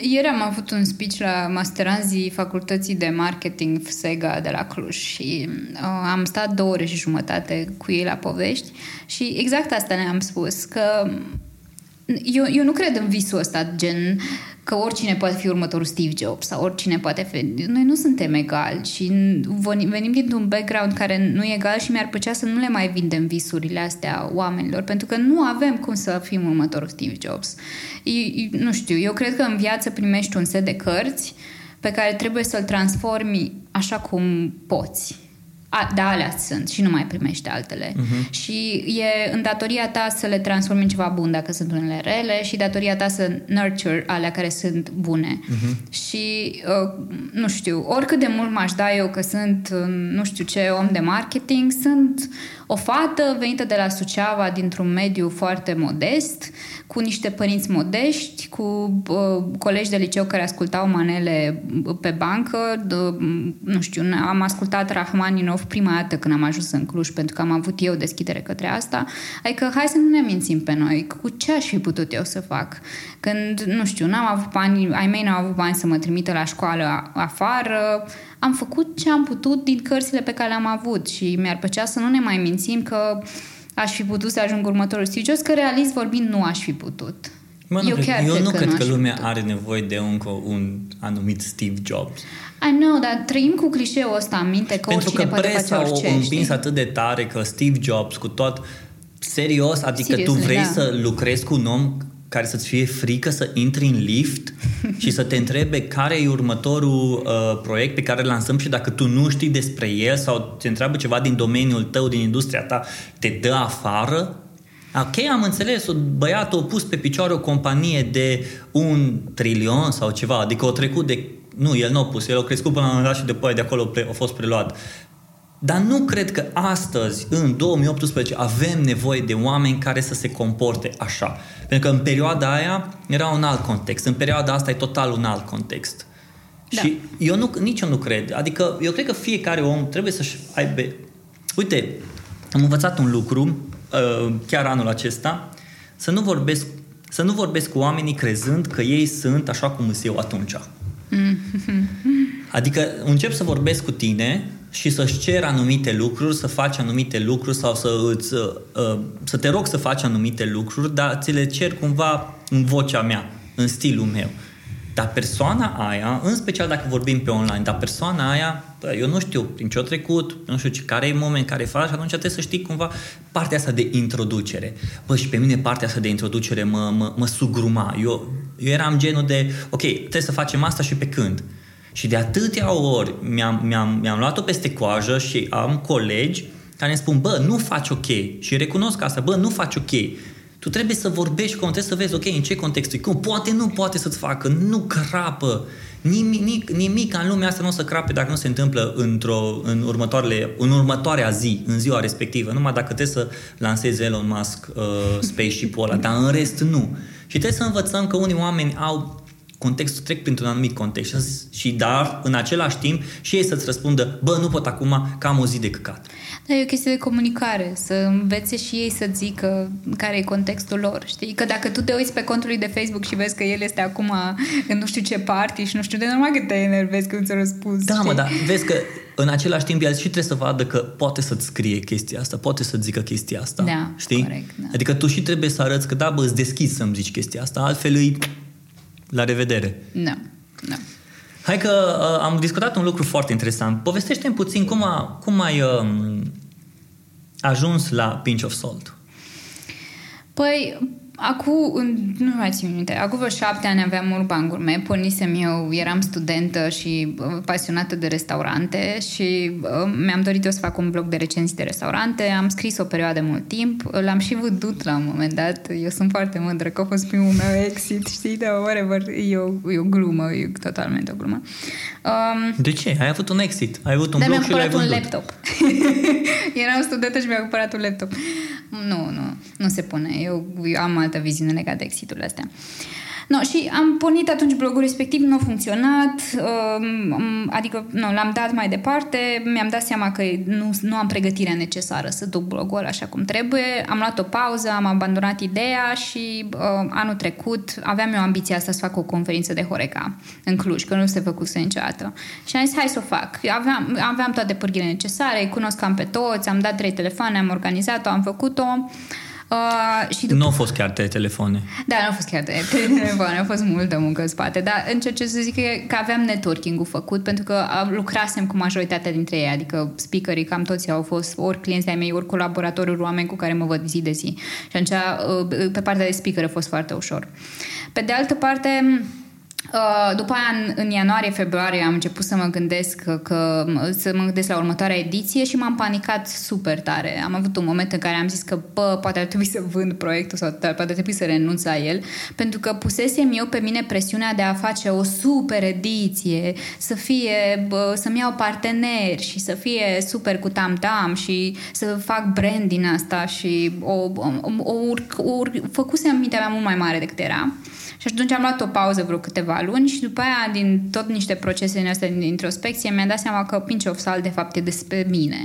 Ieri am avut un speech la masteranzii facultății de marketing FSEGA de la Cluj și am stat 2 ore și jumătate cu ei la povești și exact asta ne-am spus, că eu nu cred în visul ăsta, gen că oricine poate fi următorul Steve Jobs sau oricine poate fi... Noi nu suntem egali și venim dintr-un background care nu e egal și mi-ar plăcea să nu le mai vindem visurile astea oamenilor, pentru că nu avem cum să fim următorul Steve Jobs. Nu știu, eu cred că în viață primești un set de cărți pe care trebuie să-l transformi așa cum poți. Da, alea sunt și nu mai primești altele. Și e în datoria ta să le transformi în ceva bun dacă sunt unele rele și datoria ta să nurture alea care sunt bune. Și, nu știu, oricât de mult m-aș da eu că sunt, nu știu ce, om de marketing, sunt o fată venită de la Suceava, dintr-un mediu foarte modest, cu niște părinți modești, cu colegi de liceu care ascultau manele pe bancă. Nu știu, am ascultat Rahman Inou prima dată când am ajuns în Cluj, pentru că am avut eu deschidere către asta. Adică hai să nu ne mințim pe noi. Cu ce aș fi putut eu să fac? Când, nu știu, n-am avut bani, ai mei n-au avut bani să mă trimită la școală afară, am făcut ce am putut din cărțile pe care le-am avut și mi-ar plăcea să nu ne mai mințim că aș fi putut să ajung următorul Steve Jobs, că realist vorbind nu aș fi putut. Eu nu cred că lumea are nevoie de încă un anumit Steve Jobs. I know, dar trăim cu clișeul ăsta în minte că pentru oricine că poate face orice. Pentru că presa o împins atât de tare că Steve Jobs cu tot serios, adică tu vrei să lucrezi cu un om care să-ți fie frică să intri în lift și să te întrebe care e următorul proiect pe care îl lansăm și dacă tu nu știi despre el sau te întreabă ceva din domeniul tău, din industria ta, te dă afară? Ok, am înțeles, băiatul a pus pe picioare o companie de 1 trilion sau ceva, adică o trecut de... Nu, el nu a pus, el a crescut până la un moment dat și de acolo a fost preluat. Dar nu cred că astăzi, în 2018, avem nevoie de oameni care să se comporte așa. Pentru că în perioada aia era un alt context. În perioada asta e total un alt context. Da. Și eu nici eu nu cred. Adică eu cred că fiecare om trebuie să-și aibă... Uite, am învățat un lucru chiar anul acesta, să nu vorbesc cu oamenii crezând că ei sunt așa cum sunt eu atunci. Adică încep să vorbesc cu tine și să-ți cer anumite lucruri, să faci anumite lucruri sau să te rog să faci anumite lucruri, dar ți le cer cumva în vocea mea, în stilul meu. Dar persoana aia, în special dacă vorbim pe online, dar persoana aia, eu nu știu prin ce a trecut, nu știu care e moment, care e fara, și atunci trebuie să știi cumva partea asta de introducere. Bă, și pe mine partea asta de introducere mă sugruma. Eu eram genul de, ok, trebuie să facem asta și pe când. Și de atâtea ori mi-am luat-o peste coajă și am colegi care îmi spun, bă, nu faci ok. Și recunosc asta, bă, nu faci ok. Tu trebuie să vorbești, trebuie să vezi, ok, în ce context e, cum, poate nu poate să-ți facă, nu crapă, nimic în lumea asta nu o să crape dacă nu se întâmplă în următoarea zi, în ziua respectivă, numai dacă trebuie să lanseze Elon Musk spaceship-ul ăla, dar în rest nu. Și trebuie să învățăm că unii oameni au contextul, trec printr-un anumit context și dar, în același timp, și ei să-ți răspundă, bă, nu pot acum, că am o zi de căcat. Da, e o chestie de comunicare, să învețe și ei să zică care e contextul lor, știi? Că dacă tu te uiți pe contul lui de Facebook și vezi că el este acum în nu știu ce party și nu știu de normal că te enervezi când ți-a răspuns. Da, știi? Mă, dar vezi că în același timp el și trebuie să vadă că poate să-ți scrie chestia asta, poate să-ți zică chestia asta, da, știi? Corect, da. Adică tu și trebuie să arăți că da, bă, îți deschizi să-mi zici chestia asta, altfel îi... La revedere. Nu. Hai că am discutat un lucru foarte interesant. Povestește-mi puțin cum ai ajuns la Pinch of Salt. Păi, nu mai țin minte, acum vreo 7 ani aveam Urban Curme, pornisem eu, eram studentă și pasionată de restaurante și mi-am dorit eu să fac un blog de recenzii de restaurante, am scris o perioadă de mult timp, l-am și vândut la un moment dat, eu sunt foarte mândră că a fost primul meu exit, știi, dar whatever, e o glumă, e totalmente o glumă. De ce? Ai avut un exit, ai avut un blog și l-ai vândut. Dar mi-am cumpărat un laptop. Eram studentă și mi-am cumpărat un laptop. Nu se pune, eu am altă viziune legată de exiturile astea. No, și am pornit atunci blogul respectiv, nu a funcționat, adică l-am dat mai departe, mi-am dat seama că nu am pregătirea necesară să duc blogul ăla așa cum trebuie, am luat o pauză, am abandonat ideea și anul trecut aveam eu ambiția asta să fac o conferință de Horeca în Cluj, că nu se făcuse niciodată. Și am zis, hai să o fac. Aveam toate pârghile necesare, îi cunoscam pe toți, am dat 3 telefoane, am organizat-o, am făcut-o. Nu au fost chiar 3 telefoane. Da, nu au fost chiar 3 telefoane, a fost multă muncă în spate, dar încerc să zic că aveam networking-ul făcut, pentru că lucrasem cu majoritatea dintre ei, adică speakerii cam toți au fost ori clienți ai mei, ori colaboratori, ori oameni cu care mă văd zi de zi. Și atunci, pe partea de speaker a fost foarte ușor. Pe de altă parte... După aia, în ianuarie-februarie am început să mă gândesc să mă gândesc la următoarea ediție și m-am panicat super tare. Am avut un moment în care am zis că, bă, poate ar trebui să vând proiectul sau poate ar trebui să renunț la el, pentru că pusesem eu pe mine presiunea de a face o super ediție, să-mi iau parteneri și să fie super cu tam-tam și să fac brand din asta și făcusem mintea mea mult mai mare decât era. Și atunci am luat o pauză vreo câteva luni și după aia, din tot niște procese din astea din introspecție, mi-am dat seama că Pinch of Salt de fapt e despre mine.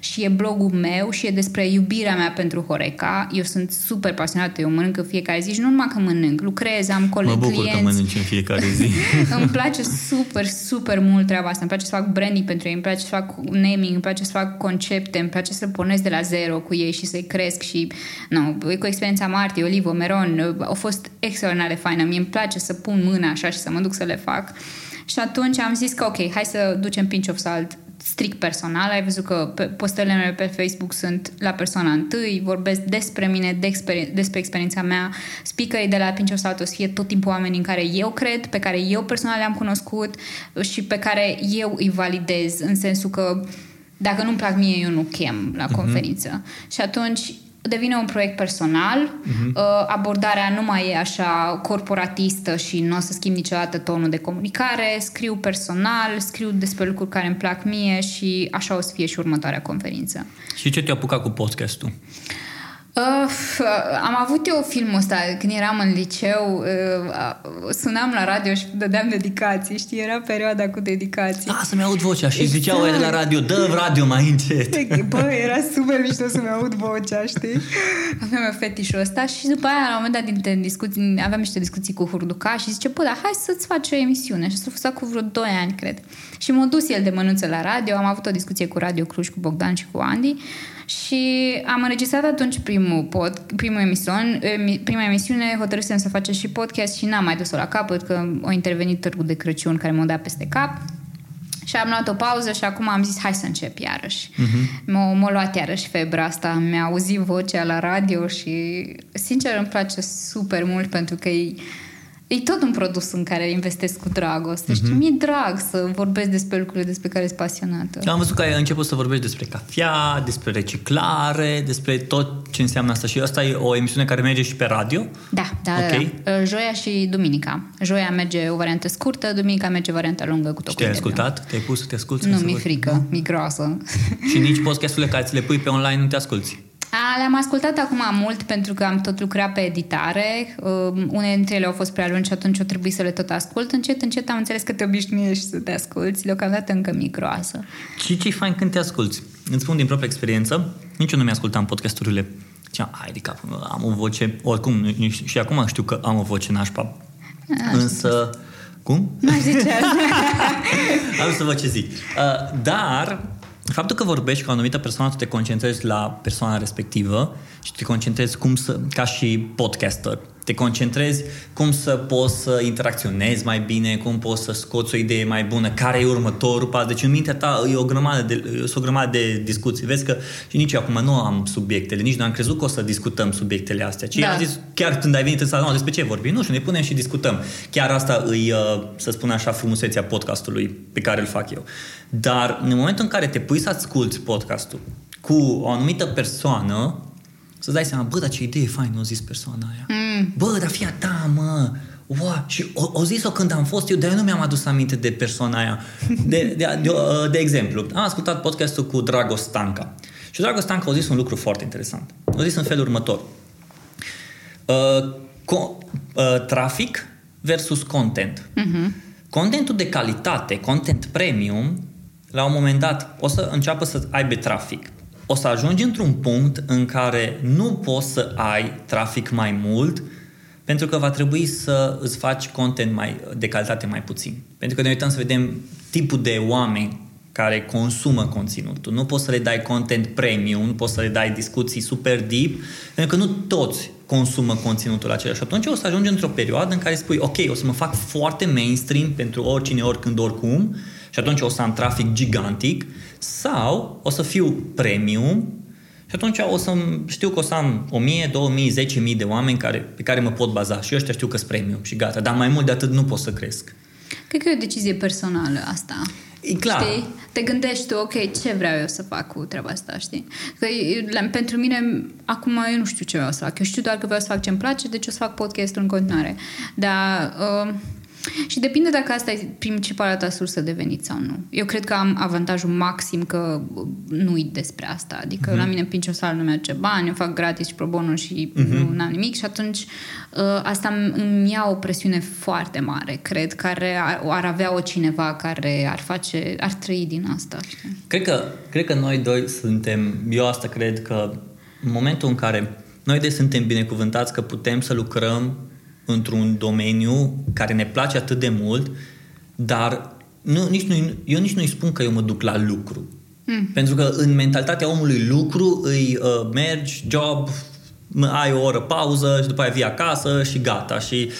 Și e blogul meu și e despre iubirea mea pentru Horeca. Eu sunt super pasionată, eu mănânc în fiecare zi și nu numai că mănânc, lucrez, am colegi, clienți. Mă bucur că mănânc în fiecare zi. Îmi place super, super mult treaba asta. Îmi place să fac branding pentru ei, îmi place să fac naming, îmi place să fac concepte, îmi place să pornesc de la zero cu ei și să-i cresc și cu experiența Marti, Olivo, Meron, au fost extraordinar de fain. Mie îmi place să pun mâna așa și să mă duc să le fac. Și atunci am zis că ok, hai să ducem Pinch of Salt strict personal. Ai văzut că postările mele pe Facebook sunt la persoana întâi, vorbesc despre mine, despre experiența mea. Speakerii de la Pinch of Salt o să fie tot timpul oameni în care eu cred, pe care eu personal le-am cunoscut și pe care eu îi validez, în sensul că dacă nu-mi plac mie, eu nu chem la conferință. Și atunci devine un proiect personal, abordarea nu mai e așa corporatistă și nu o să schimb niciodată tonul de comunicare, scriu personal, scriu despre lucruri care îmi plac mie și așa o să fie și următoarea conferință. Și ce te-a apucat cu podcastul? Am avut eu filmul ăsta când eram în liceu, sunam la radio și dădeam dedicații, știi, era perioada cu dedicații. Ah, să-mi aud vocea și exact. Ziceau la radio, dă radio mai încet. Bă, era super mișto să-mi aud vocea, știi? Aveam fetișul ăsta și după aia, la un moment dat, dintre discuții, aveam niște discuții cu Hurduca și zice, bă, dar hai să-ți faci o emisiune. Și s-a făcut cu vreo 2 ani, cred. Și m-a dus el de mânuță la radio, am avut o discuție cu Radio Cruș, cu Bogdan și cu Andy. Și am înregistrat atunci prima emisiune, hotărâsem să facem și podcast și n-am mai dus-o la capăt, că a intervenit Târgul de Crăciun care m-a dat peste cap și am luat o pauză și acum am zis hai să încep iarăși. M-a luat iarăși febra asta, mi-a auzit vocea la radio și sincer îmi place super mult pentru că e tot un produs în care investesc cu dragoste. Știi, mi-e drag să vorbesc despre lucrurile despre care sunt pasionată. Am văzut că ai început să vorbești despre cafea, despre reciclare, despre tot ce înseamnă asta. Și asta e o emisiune care merge și pe radio? Da, okay. Da. Joia și duminica. Joia merge o variantă scurtă, duminica merge varianta lungă cu tot. Și te-ai ascultat? Te-ai pus să te asculti? Nu, mi-e frică, mi-e groasă. Și nici podcast-urile care ți le pui pe online nu te asculti? Le-am ascultat acum mult pentru că am tot lucrat pe editare. Unele dintre ele au fost prea lungi și atunci o trebuie să le tot ascult. Încet am înțeles că te obișnuiești să te asculti. Deocamdată încă mi-e groasă. Și ce-i fain când te asculti? Îți spun din propria experiență, nici eu nu mi-ascultam podcasturile. Ziceam, hai de cap, am o voce. Oricum, și acum știu că am o voce nașpa. Însă... Cum? Nu zice așa. Am să vă ce zic. Dar... faptul că vorbești cu o anumită persoană, tu te concentrezi la persoana respectivă și te concentrezi cum să, ca și podcaster, te concentrezi cum să poți să interacționezi mai bine, cum poți să scoți o idee mai bună, care e următorul pas. Deci în mintea ta e o grămadă de discuții. Vezi că și nici eu acum nu am subiectele, nici nu am crezut că o să discutăm subiectele astea. Ci am zis, chiar când ai venit în sală, despre ce vorbim? Nu știu, ne punem și discutăm. Chiar asta îi, să spun așa, frumusețea podcastului pe care îl fac eu. Dar în momentul în care te pui să asculti podcastul cu o anumită persoană, să-ți dai seama, bă, dar ce idee faină o zis persoana aia. Bă, dar fii ta, mă! Wow. Și o zis-o când am fost eu, dar eu nu mi-am adus aminte de persoana aia. De exemplu, am ascultat podcastul cu Dragoș Stanca. Și Dragoș Stanca a zis un lucru foarte interesant. A zis în felul următor. Trafic versus content. Contentul de calitate, content premium, la un moment dat o să înceapă să aibă trafic. O să ajungi într-un punct în care nu poți să ai trafic mai mult pentru că va trebui să îți faci content mai, de calitate mai puțin. Pentru că ne uităm să vedem tipul de oameni care consumă conținutul. Nu poți să le dai content premium, nu poți să le dai discuții super deep, pentru că nu toți consumă conținutul acela. Și atunci o să ajungi într-o perioadă în care spui ok, o să mă fac foarte mainstream pentru oricine, oricând, oricum și atunci o să am trafic gigantic sau o să fiu premium și atunci o să știu că o să am 1000, 2000, 10.000 de oameni pe care mă pot baza și eu ăștia știu că sunt premium și gata, dar mai mult de atât nu pot să cresc. Cred că e o decizie personală asta. E clar. Știi? Te gândești tu, ok, ce vreau eu să fac cu treaba asta, știi? Că pentru mine, acum eu nu știu ce vreau să fac. Eu știu doar că vreau să fac ce-mi place, deci o să fac podcast-ul în continuare. Dar... și depinde dacă asta e principala ta sursă de venit sau nu. Eu cred că am avantajul maxim că nu uit despre asta. Adică la mine Pinch of Salt nu merge bani, eu fac gratis și pro bono și nu am nimic și atunci asta îmi ia o presiune foarte mare, cred, care ar avea o cineva care ar trăi din asta. Știi? Cred că noi doi suntem, eu asta cred că în momentul în care noi doi suntem binecuvântați că putem să lucrăm într-un domeniu care ne place atât de mult, dar eu nici nu-i spun că eu mă duc la lucru. Pentru că în mentalitatea omului lucru îi mergi, job, ai o oră pauză și după aia vii acasă și gata. Și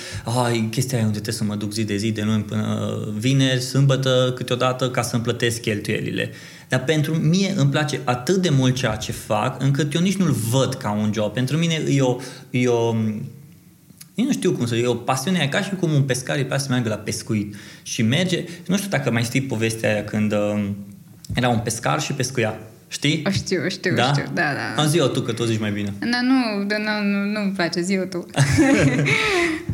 chestia aia unde trebuie să mă duc zi de zi, de luni până vineri, sâmbătă, câteodată, ca să-mi plătesc cheltuielile. Dar pentru mine îmi place atât de mult ceea ce fac, încât eu nici nu-l văd ca un job. Pentru mine eu nu știu cum să zic, o pasiune aia, ca și cum un pescar îi place să meargă la pescuit și merge, nu știu dacă mai știi povestea aia când era un pescar și pescuia, știi? Știu, da. Am zi-o tu, că tu zici mai bine. Nu, îmi place, zi-o tu.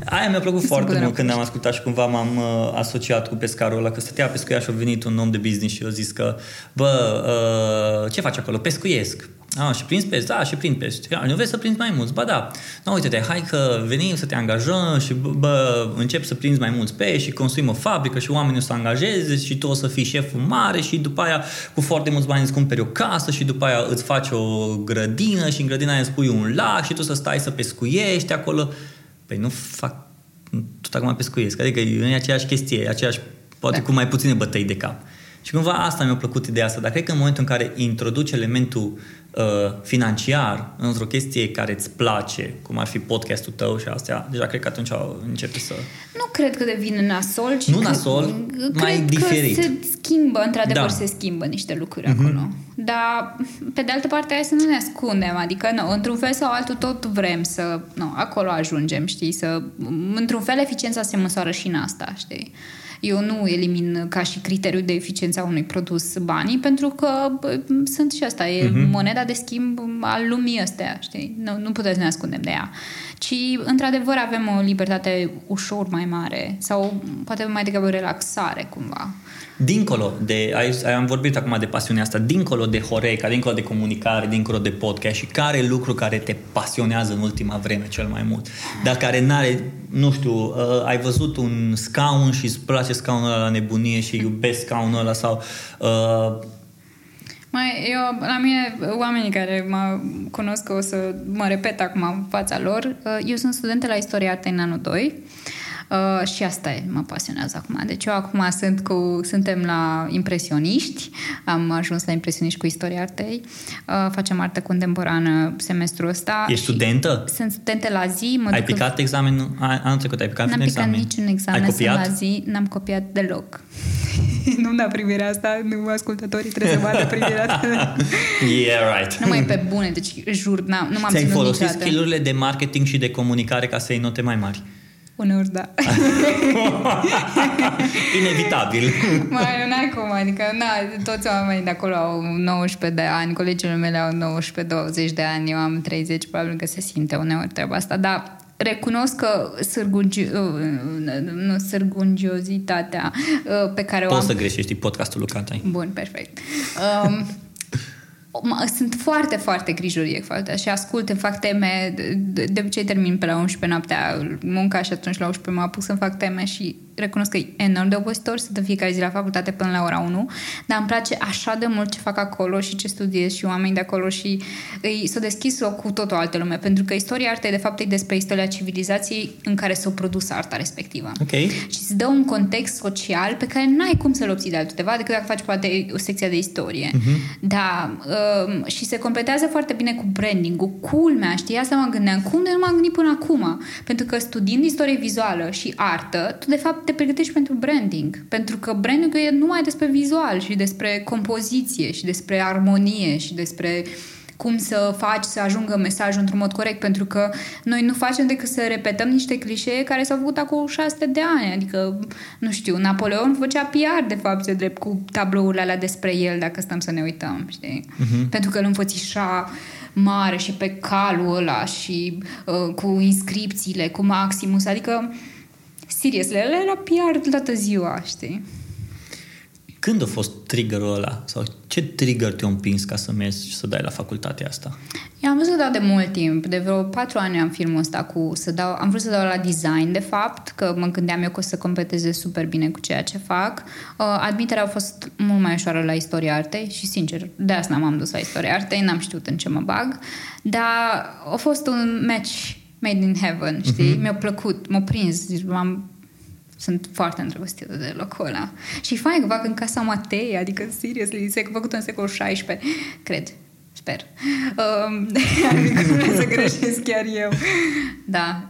Aia mi-a plăcut foarte mult când am ascultat și cumva m-am asociat cu pescarul ăla, că stătea pescuia și a venit un om de business și a zis că bă, ce faci acolo? Pescuiesc. Ah, și prinzi pești, da, și prinzi pești. Nu vrei să prinzi mai mulți? Ba da. No, uite-te, hai că venim să te angajăm și bă, începi să prinzi mai mulți pești și construim o fabrică și oamenii o să angajeze și tu o să fii șeful mare și după aia cu foarte mulți bani îți cumperi o casă și după aia îți faci o grădină și în grădina îți pui un lac și tu să stai să pescuiești acolo. Păi nu fac... Tot acum pescuiesc. Adică e aceeași chestie, aceeași, poate da, cu mai puține bătăi de cap. Și cumva asta mi-a plăcut ideea asta, dar cred că în momentul în care introduci elementul financiar într-o chestie care îți place, cum ar fi podcastul tău și astea, deja cred că atunci începe să... Nu cred că devine nasol, ci mai diferit. Cred că se schimbă, într-adevăr da, se schimbă niște lucruri acolo. Dar, pe de altă parte, hai să nu ne ascundem, adică, nu, într-un fel sau altul tot vrem să, nu, acolo ajungem, știi, să, într-un fel eficiența se măsoară și în asta, știi? Eu nu elimin ca și criteriu de eficiență a unui produs banii, pentru că sunt și asta, e moneda de schimb al lumii astea, știi? Nu putem să ne ascundem de ea. Ci, într-adevăr, avem o libertate ușor mai mare sau poate mai degrabă o relaxare, cumva. Dincolo de, am vorbit acum de pasiunea asta, dincolo de Horeca, dincolo de comunicare, dincolo de podcast și care lucru care te pasionează în ultima vreme cel mai mult, dar care n-are, nu știu, ai văzut un scaun și îți place scaunul ăla la nebunie și iubesc scaunul ăla sau... la mine, oamenii care mă cunosc că o să mă repet acum în fața lor, eu sunt studentă la Istoria Artei în anul 2. Și asta e, mă pasionează acum. Deci eu acum suntem la impresioniști, am ajuns la impresioniști cu Istoria Artei, facem artă contemporană semestrul ăsta. Ești studentă? Sunt studentă la zi. Ai picat examenul? Anul trecut ai picat un examen? N-am picat niciun examen. Ai copiat? La zi, n-am copiat deloc. Nu-mi da privirea asta, nu ascultătorii trebuie să vadă privirea asta. Yeah, right. Nu mai e pe bune, deci jur, nu m-am ținut niciodată. Ți-ai folosit skill-urile de marketing și de comunicare ca să iei note mai mari? Uneori, da. Inevitabil. N-ai cum, adică toți oamenii de acolo au 19 de ani, colegele mele au 19-20 de ani, eu am 30, probabil că se simte uneori treaba asta, dar recunosc că sârgungiozitatea pe care o am... Poți să greșești podcastul lui Cate. Bun, perfect. Sunt foarte, foarte grijurie și ascult, îmi fac teme de obicei termin pe la 11 noaptea munca și atunci la 11 mă apuc să-mi fac teme și recunosc că e enorm de obositor, sunt în fiecare zi la facultate până la ora 1, dar îmi place așa de mult ce fac acolo și ce studiez și oamenii de acolo și s-o deschis cu tot o altă lume, pentru că Istoria Artei de fapt e despre istoria civilizației în care s-a produs arta respectivă. Okay. Și îți dă un context social pe care n-ai cum să-l obții de altundeva decât dacă faci poate o secție de istorie. Da, și se completează foarte bine cu branding-ul, culmea, știi, asta mă gândeam, cum de nu m-am gândit până acum, pentru că studiind istorie vizuală și artă, tu de fapt te pregătești pentru branding, pentru că branding-ul e numai despre vizual și despre compoziție și despre armonie și despre cum să faci să ajungă mesajul într-un mod corect, pentru că noi nu facem decât să repetăm niște clișee care s-au făcut acum 600 de ani, adică, nu știu, Napoleon făcea PR, de fapt, de drept, cu tablourile alea despre el, dacă stăm să ne uităm, știi? Pentru că îl înfățișa mare și pe calul ăla și cu inscripțiile, cu Maximus, adică serios, el era PR toată ziua, știi? Când a fost triggerul ăla? Sau ce trigger te-a împins ca să mergi și să dai la facultatea asta? Eu am vrut să dau de mult timp. De vreo 4 ani am filmul ăsta am vrut să dau la design, de fapt, că mă gândeam eu că o să completeze super bine cu ceea ce fac. Admiterea a fost mult mai ușoară la Istoria Artei și, sincer, de asta m-am dus la Istoria Artei, n-am știut în ce mă bag. Dar a fost un match made in heaven, știi? Mi-a plăcut, m-a prins, sunt foarte îndrăgostită de locul ăla. Și e fain că fac în Casa Matei, adică, seriously, se făcut în secolul XVI, cred, sper. Adică nu să greșesc chiar eu. Da,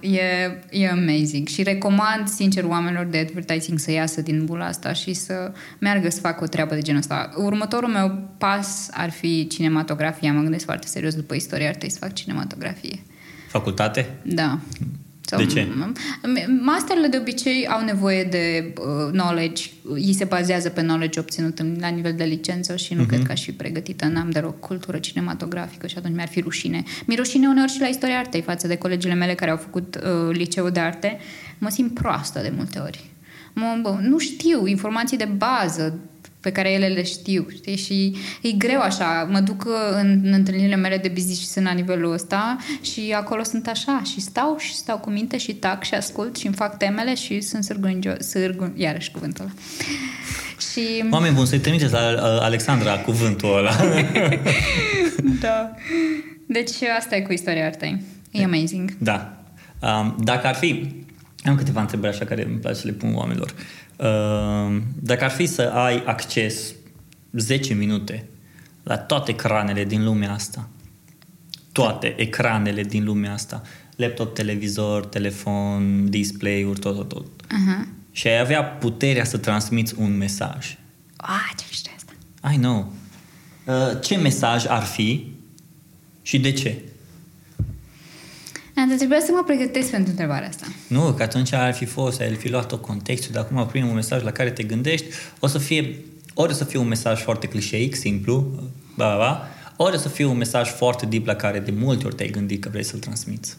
e amazing. Și recomand, sincer, oamenilor de advertising să iasă din bula asta și să meargă să facă o treabă de genul ăsta. Următorul meu pas ar fi cinematografia. Mă gândesc foarte serios după Istoria Artei să fac cinematografie. Facultate? Da. De ce? Masterele de obicei au nevoie de knowledge, ei se bazează pe knowledge obținut la nivel de licență și nu cred că aș fi pregătită, n-am deloc cultură cinematografică și atunci mi-ar fi rușine. Mi-e rușine uneori și la Istoria Artei față de colegele mele care au făcut liceul de arte, mă simt proastă de multe ori. Nu știu informații de bază, pe care ele le știu, știi? Și e greu așa, mă duc în întâlnirile mele de business și sunt la nivelul ăsta și acolo sunt așa și stau cu minte și tac și ascult și îmi fac temele și sunt sârgun, iarăși cuvântul ăla. Și... Oameni buni, să-i trimiteți la Alexandra cuvântul ăla. Da. Deci asta e cu Istoria Artei. E amazing. Da. Dacă ar fi... Am câteva întrebări așa care îmi place să le pun oamenilor. Dacă ar fi să ai acces 10 minute la toate ecranele din lumea asta, laptop, televizor, telefon, display-uri, tot. Uh-huh. Și ai avea puterea să transmiți un mesaj. Ce mișto asta! I know. Ce mesaj ar fi și de ce? Dar trebuia să mă pregătesc pentru întrebarea asta. Nu, că atunci ar fi luat tot contextul, dar acum primul mesaj la care te gândești o să fie un mesaj foarte clișeic, simplu, ori o să fie un mesaj foarte deep la care de multe ori te-ai gândit că vrei să-l transmiți.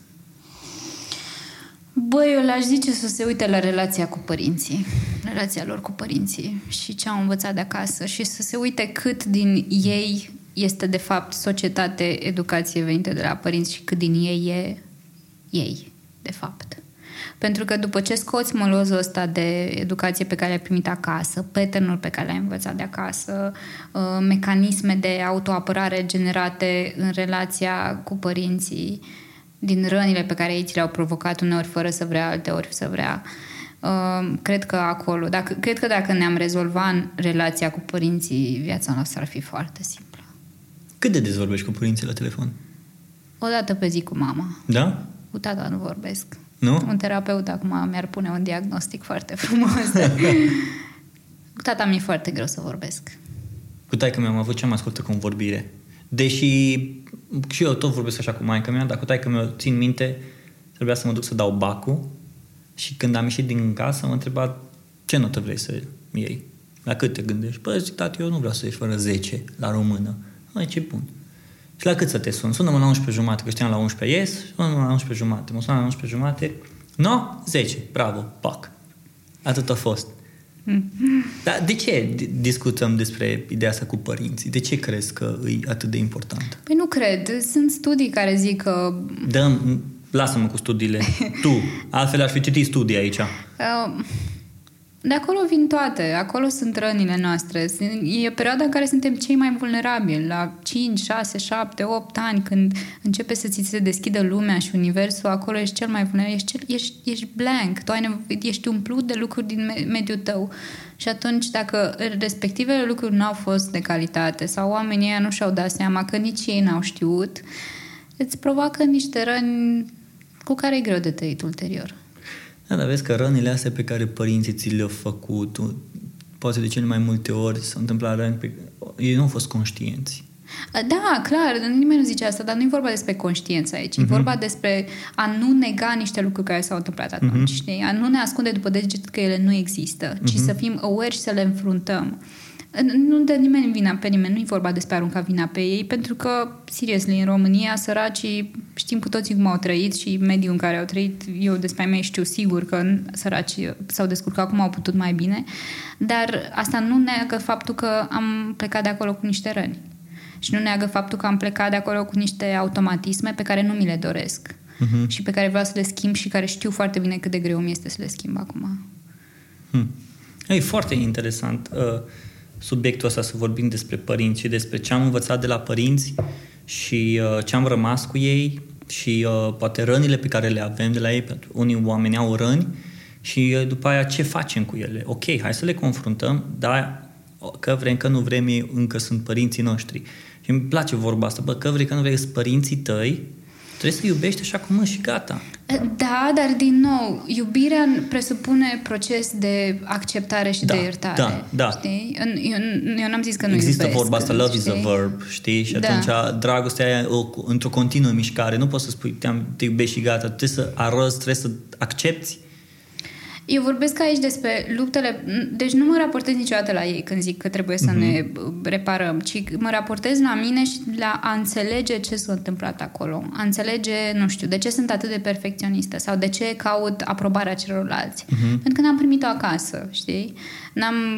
Băi, eu l-aș zice să se uite la relația cu părinții, relația lor cu părinții și ce au învățat de acasă și să se uite cât din ei este de fapt societate, educație venită de la părinți și cât din ei e ei, de fapt. Pentru că după ce scoți molozul ăsta de educație pe care l-ai primit acasă, pattern-ul pe care l-ai învățat de acasă, mecanisme de autoapărare generate în relația cu părinții, din rănile pe care ei ți le-au provocat uneori fără să vrea, alteori să vrea, cred că dacă ne-am rezolvat în relația cu părinții, viața noastră ar fi foarte simplă. Cât de des vorbești cu părinții la telefon? O dată pe zi cu mama. Da? Cu tata nu vorbesc. Nu? Un terapeut acum mi-ar pune un diagnostic foarte frumos. Cu tata mi-e foarte greu să vorbesc. Cu taică mi-am avut cea mai scurtă convorbire. Deși și eu tot vorbesc așa cu maică mea, dar cu taică mi-o țin minte, trebuia să mă duc să dau bacul și când am ieșit din casă m-a întrebat ce notă vrei să iei? La cât te gândești? Păi zic, tati, eu nu vreau să ieși fără 10 la română. Măi, ce bun. Și la cât să te sun? Sună-mă la 11:30, că știam la 11 ies, sună-mă la 11:30. Mă sună la 11:30. No, 10, bravo, pac. Atât a fost. Dar de ce discutăm despre ideea asta cu părinții? De ce crezi că e atât de important? Păi nu cred. Sunt studii care zic că... Lasă-mă cu studiile. Tu. Altfel aș fi citit studii aici. De acolo vin toate, acolo sunt rănile noastre. E perioada în care suntem cei mai vulnerabili, la 5, 6, 7, 8 ani, când începe să ți se deschidă lumea și universul, acolo ești cel mai vulnerabil, ești blank, ești umplut de lucruri din mediul tău. Și atunci, dacă respectivele lucruri n-au fost de calitate sau oamenii ăia nu și-au dat seama că nici ei n-au știut, îți provoacă niște răni cu care e greu de trăit ulterior. Da, dar vezi că rănile astea pe care părinții ți le-au făcut, poate de cele mai multe ori s-au întâmplat răni pe care ei nu au fost conștienți. Da, clar, nimeni nu zice asta, dar nu e vorba despre conștiință aici, e vorba despre a nu nega niște lucruri care s-au întâmplat atunci, știi? A nu ne ascunde după deget că ele nu există, ci să fim aware și să le înfruntăm. Nu dă nimeni vina pe nimeni, nu e vorba despre a arunca vina pe ei, pentru că, seriously, în România, săracii, știm cu toții cum au trăit și mediul în care au trăit, eu despre mine știu sigur că săracii s-au descurcat cum au putut mai bine, dar asta nu neagă faptul că am plecat de acolo cu niște răni și nu neagă faptul că am plecat de acolo cu niște automatisme pe care nu mi le doresc și pe care vreau să le schimb și care știu foarte bine cât de greu mi este să le schimb acum. E foarte interesant subiectul ăsta, să vorbim despre părinți și despre ce am învățat de la părinți și ce am rămas cu ei și poate rănile pe care le avem de la ei, pentru unii oameni au răni și după aia ce facem cu ele? Ok, hai să le confruntăm, dar că vrem, că nu vrem, ei încă sunt părinții noștri. Și îmi place vorba asta, că vrei, că nu vrei, sunt părinții tăi, trebuie să iubești așa cum ești și gata. Da, dar din nou, iubirea presupune proces de acceptare și de iertare. Da. Știi? Eu n-am zis că nu există iubesc. Există vorba asta, love is a verb, știi? Și atunci dragostea aia într-o continuă mișcare. Nu poți să spui te iubești și gata. Trebuie să arăți, trebuie să accepti. Eu vorbesc aici despre luptele, deci nu mă raportez niciodată la ei când zic că trebuie să ne reparăm, ci mă raportez la mine și la a înțelege ce s-a întâmplat acolo, a înțelege, nu știu, de ce sunt atât de perfecționistă sau de ce caut aprobarea celorlalți. Pentru că n-am primit-o acasă, știi?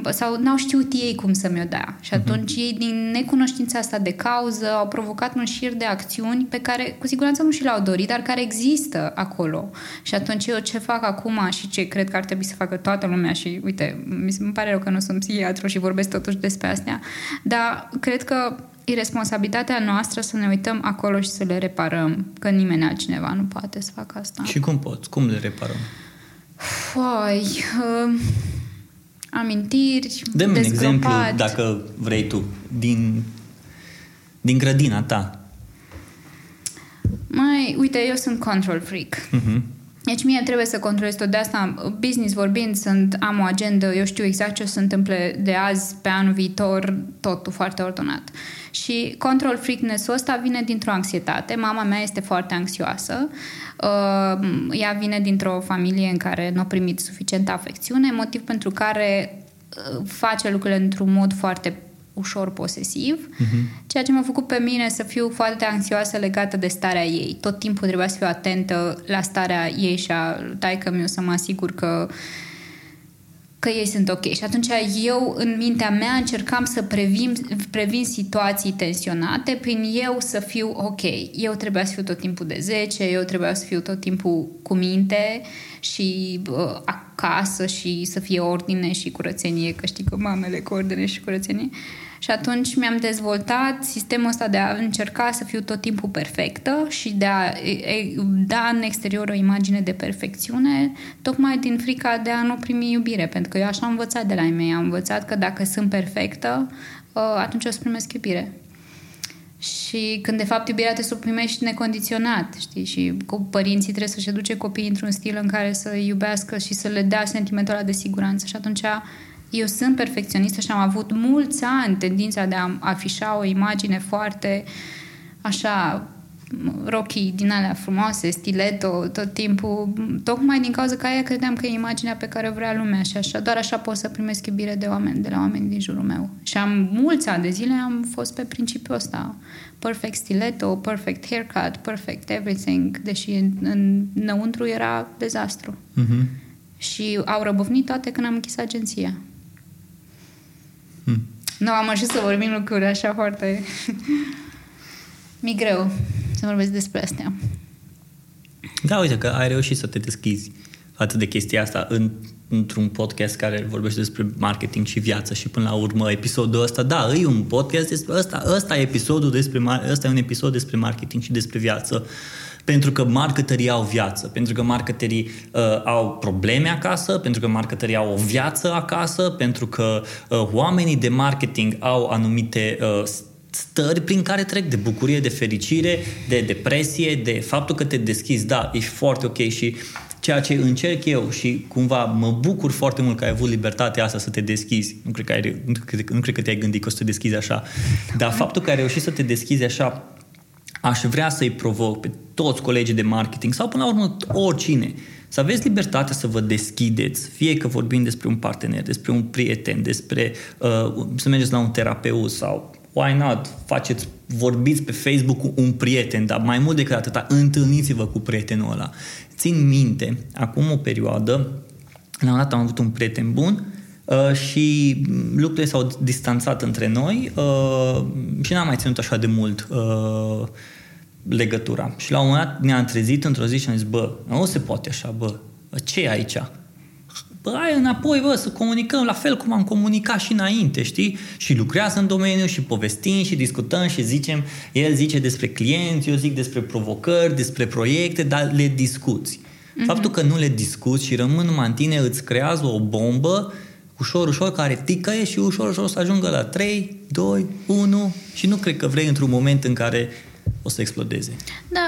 Sau n-au știut ei cum să mi-o dea. Și atunci ei, din necunoștința asta de cauză, au provocat un șir de acțiuni pe care cu siguranță nu și le-au dorit, dar care există acolo. Și atunci eu ce fac acum și ce cred că ar trebui să facă toată lumea, și uite, mi pare rău că nu sunt psihiatru și vorbesc totuși despre astea, dar cred că e responsabilitatea noastră să ne uităm acolo și să le reparăm, că nimeni altcineva nu poate să facă asta. Și cum poți? Cum le reparăm? Amintiri, dă-mi un exemplu, dacă vrei tu, din grădina ta. Mai, uite, eu sunt control freak. Deci mie trebuie să controlez tot, de asta, business vorbind, am o agendă, eu știu exact ce o să se întâmple de azi pe anul viitor, totul foarte ordonat. Și control freakness-ul ăsta vine dintr-o anxietate. Mama mea este foarte anxioasă. Ea vine dintr-o familie în care nu a primit suficientă afecțiune, motiv pentru care face lucrurile într-un mod foarte ușor posesiv, ceea ce m-a făcut pe mine să fiu foarte anxioasă legată de starea ei. Tot timpul trebuia să fiu atentă la starea ei și a taică-miu, să mă asigur că ei sunt ok. Și atunci eu, în mintea mea, încercam să previn situații tensionate prin eu să fiu ok. Eu trebuia să fiu tot timpul de 10, eu trebuia să fiu tot timpul cu minte și acasă și să fie ordine și curățenie, că știi că mamele cu ordine și curățenie. Și atunci mi-am dezvoltat sistemul ăsta de a încerca să fiu tot timpul perfectă și de a da în exterior o imagine de perfecțiune, tocmai din frica de a nu primi iubire, pentru că eu așa am învățat de la ei mei. Am învățat că dacă sunt perfectă, atunci o să primesc iubire. Și când, de fapt, iubirea te suprimești necondiționat, știi? Și părinții trebuie să-și educe copiii într-un stil în care să iubească și să le dea sentimentul ăla de siguranță. Și atunci eu sunt perfecționistă și am avut mulți ani tendința de a afișa o imagine foarte așa, rochii din alea frumoase, stiletto, tot timpul, tocmai din cauza că aia credeam că e imaginea pe care o vrea lumea și așa, doar așa pot să primesc iubire de la oameni din jurul meu. Și am mulți ani de zile am fost pe principiul ăsta. Perfect stiletto, perfect haircut, perfect everything, deși înăuntru era dezastru. Și au răbufnit toate când am închis agenția. Nu, am ajuns să vorbim lucruri așa foarte... Mi-e greu să vorbesc despre astea. Da, uite că ai reușit să te deschizi atât de chestia asta într-un podcast care vorbește despre marketing și viață și până la urmă episodul ăsta, da, e un podcast despre ăsta, ăsta e un episod despre marketing și despre viață. Pentru că marketerii au viață, pentru că marketerii au probleme acasă, pentru că marketerii au o viață acasă, pentru că oamenii de marketing au anumite stări prin care trec, de bucurie, de fericire, de depresie, de faptul că te deschizi, da, ești foarte ok și ceea ce încerc eu și cumva mă bucur foarte mult că ai avut libertatea asta să te deschizi. Nu cred că te-ai gândit că o să te deschizi așa, dar faptul că ai reușit să te deschizi așa, aș vrea să-i provoc pe toți colegii de marketing sau până la urmă oricine să aveți libertatea să vă deschideți, fie că vorbim despre un partener, despre un prieten, despre să mergeți la un terapeut sau why not, vorbiți pe Facebook cu un prieten, dar mai mult decât atâta, întâlniți-vă cu prietenul ăla. Țin minte, acum o perioadă, la un dat am avut un prieten bun și lucrurile s-au distanțat între noi și n-am mai ținut așa de mult legătura. Și la un moment dat ne-am trezit într-o zi și am zis, nu se poate așa, ce e aici? Hai înapoi, să comunicăm la fel cum am comunicat și înainte, știi? Și lucrează în domeniu și povestim și discutăm și zicem, el zice despre clienți, eu zic despre provocări, despre proiecte, dar le discuți. Faptul că nu le discuți și rămân numai în tine îți creează o bombă ușor, ușor, care ticăie și ușor, ușor să ajungă la 3, 2, 1 și nu cred că vrei într-un moment în care o să explodeze. Da,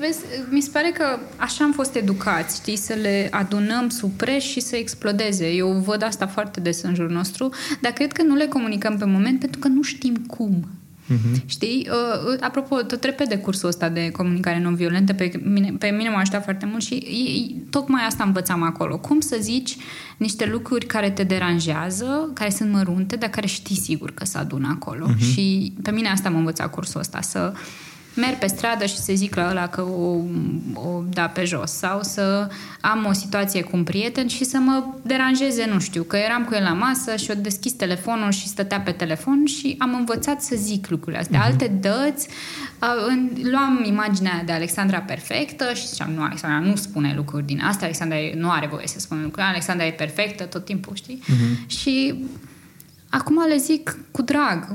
vezi, mi se pare că așa am fost educați, știi, să le adunăm supreși și să explodeze. Eu văd asta foarte des în jurul nostru, dar cred că nu le comunicăm pe moment pentru că nu știm cum. Uh-huh. Știi? Apropo, tot repede cursul ăsta de comunicare non-violentă, pe mine m-a ajutat foarte mult și tocmai asta învățam acolo. Cum să zici niște lucruri care te deranjează, care sunt mărunte, dar care știi sigur că se adună acolo. Uh-huh. Și pe mine asta m-a învățat cursul ăsta, să merg pe stradă și să zic la ăla că o da pe jos, sau să am o situație cu un prieten și să mă deranjeze, nu știu, că eram cu el la masă și o deschis telefonul și stătea pe telefon și am învățat să zic lucrurile astea. Uh-huh. Alte dăți, luam imaginea de Alexandra perfectă și ziceam, nu, Alexandra nu spune lucruri din astea, Alexandra nu are voie să spună lucruri, Alexandra e perfectă tot timpul, știi? Uh-huh. Și acum le zic cu drag,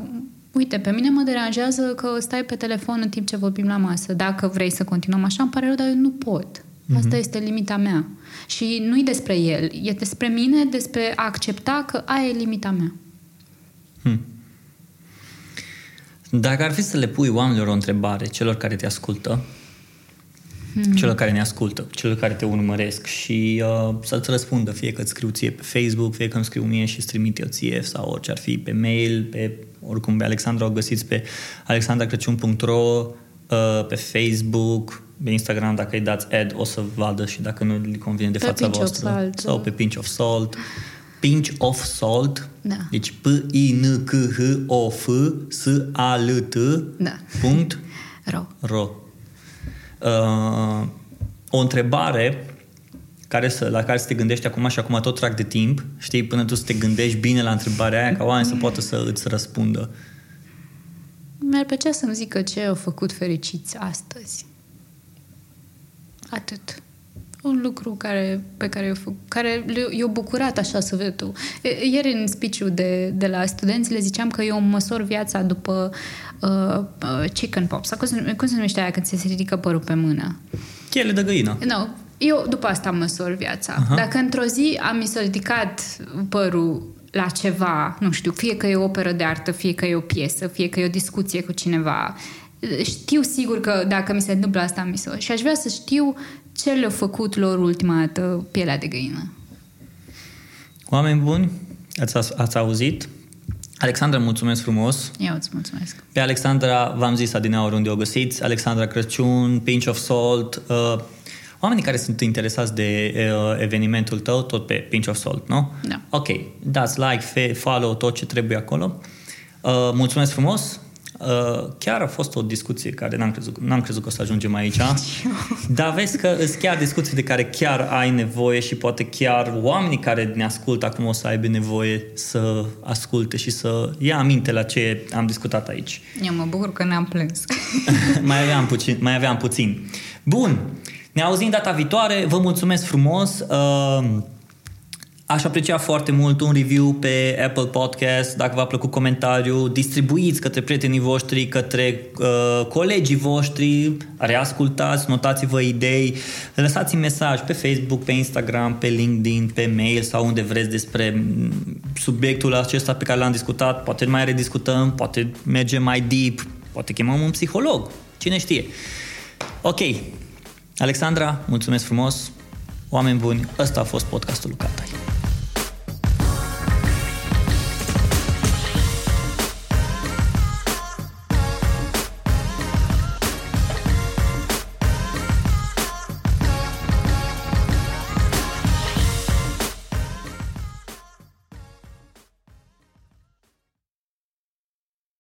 uite, pe mine mă deranjează că stai pe telefon în timp ce vorbim la masă. Dacă vrei să continuăm așa, îmi pare rău, dar eu nu pot. Asta este limita mea. Și nu-i despre el, e despre mine, despre a accepta că aia e limita mea. Dacă ar fi să le pui oamenilor o întrebare, celor care te ascultă, celor care ne ascultă, celor care te urmăresc și să-ți răspundă, fie că îți scriu ție pe Facebook, fie că îmi scriu mie și îți trimit eu ție, sau orice ar fi, pe mail, pe oricum pe Alexandra o găsiți pe alexandracraciun.ro, pe Facebook, pe Instagram, dacă îi dați ad o să vadă și dacă nu îi convine de pe fața voastră. Sau pe Pinch of Salt. Pinch of Salt. Da. Deci pinchofsalt.ro. O întrebare la care să te gândești acum și acum tot trag de timp, știi, până tu să te gândești bine la întrebarea aia, ca oamenii să poată să îți răspundă. Mi-ar plăcea să-mi zică ce au făcut fericiți astăzi. Atât. Un lucru care eu bucurat așa să vezi tu. Ieri în speech-ul de la studenți le ziceam că eu măsor viața după chicken pops. Cum se numește aia când se ridică părul pe mână? Piele de găină. No. Eu după asta măsor viața. Aha. Dacă într-o zi mi s-a ridicat părul la ceva, nu știu, fie că e o operă de artă, fie că e o piesă, fie că e o discuție cu cineva, știu sigur că dacă mi se întâmplă asta și aș vrea să știu ce le-a făcut lor ultima dată pielea de găină. Oameni buni, ați auzit? Alexandra, mulțumesc frumos. Eu îți mulțumesc. Pe Alexandra, v-am zis adineaori unde o găsiți, Alexandra Crăciun, Pinch of Salt. Oamenii care sunt interesați de evenimentul tău, tot pe Pinch of Salt, nu? Da. Ok, dați like, follow, tot ce trebuie acolo. Mulțumesc frumos. Chiar a fost o discuție care n-am crezut că o să ajungem aici. Dar vezi că sunt chiar discuții de care chiar ai nevoie și poate chiar oamenii care ne ascultă acum o să aibă nevoie să asculte și să ia aminte la ce am discutat aici. Eu mă bucur că ne-am plâns. Mai aveam puțin. Bun, ne auzim data viitoare. Vă mulțumesc frumos. Aș aprecia foarte mult un review pe Apple Podcast, dacă v-a plăcut comentariu, distribuiți către prietenii voștri, către colegii voștri, reascultați, notați-vă idei, lăsați mesaj pe Facebook, pe Instagram, pe LinkedIn, pe mail sau unde vreți despre subiectul acesta pe care l-am discutat, poate mai rediscutăm, poate mergem mai deep, poate chemăm un psiholog, cine știe. Ok, Alexandra, mulțumesc frumos, oameni buni, ăsta a fost podcastul Cate.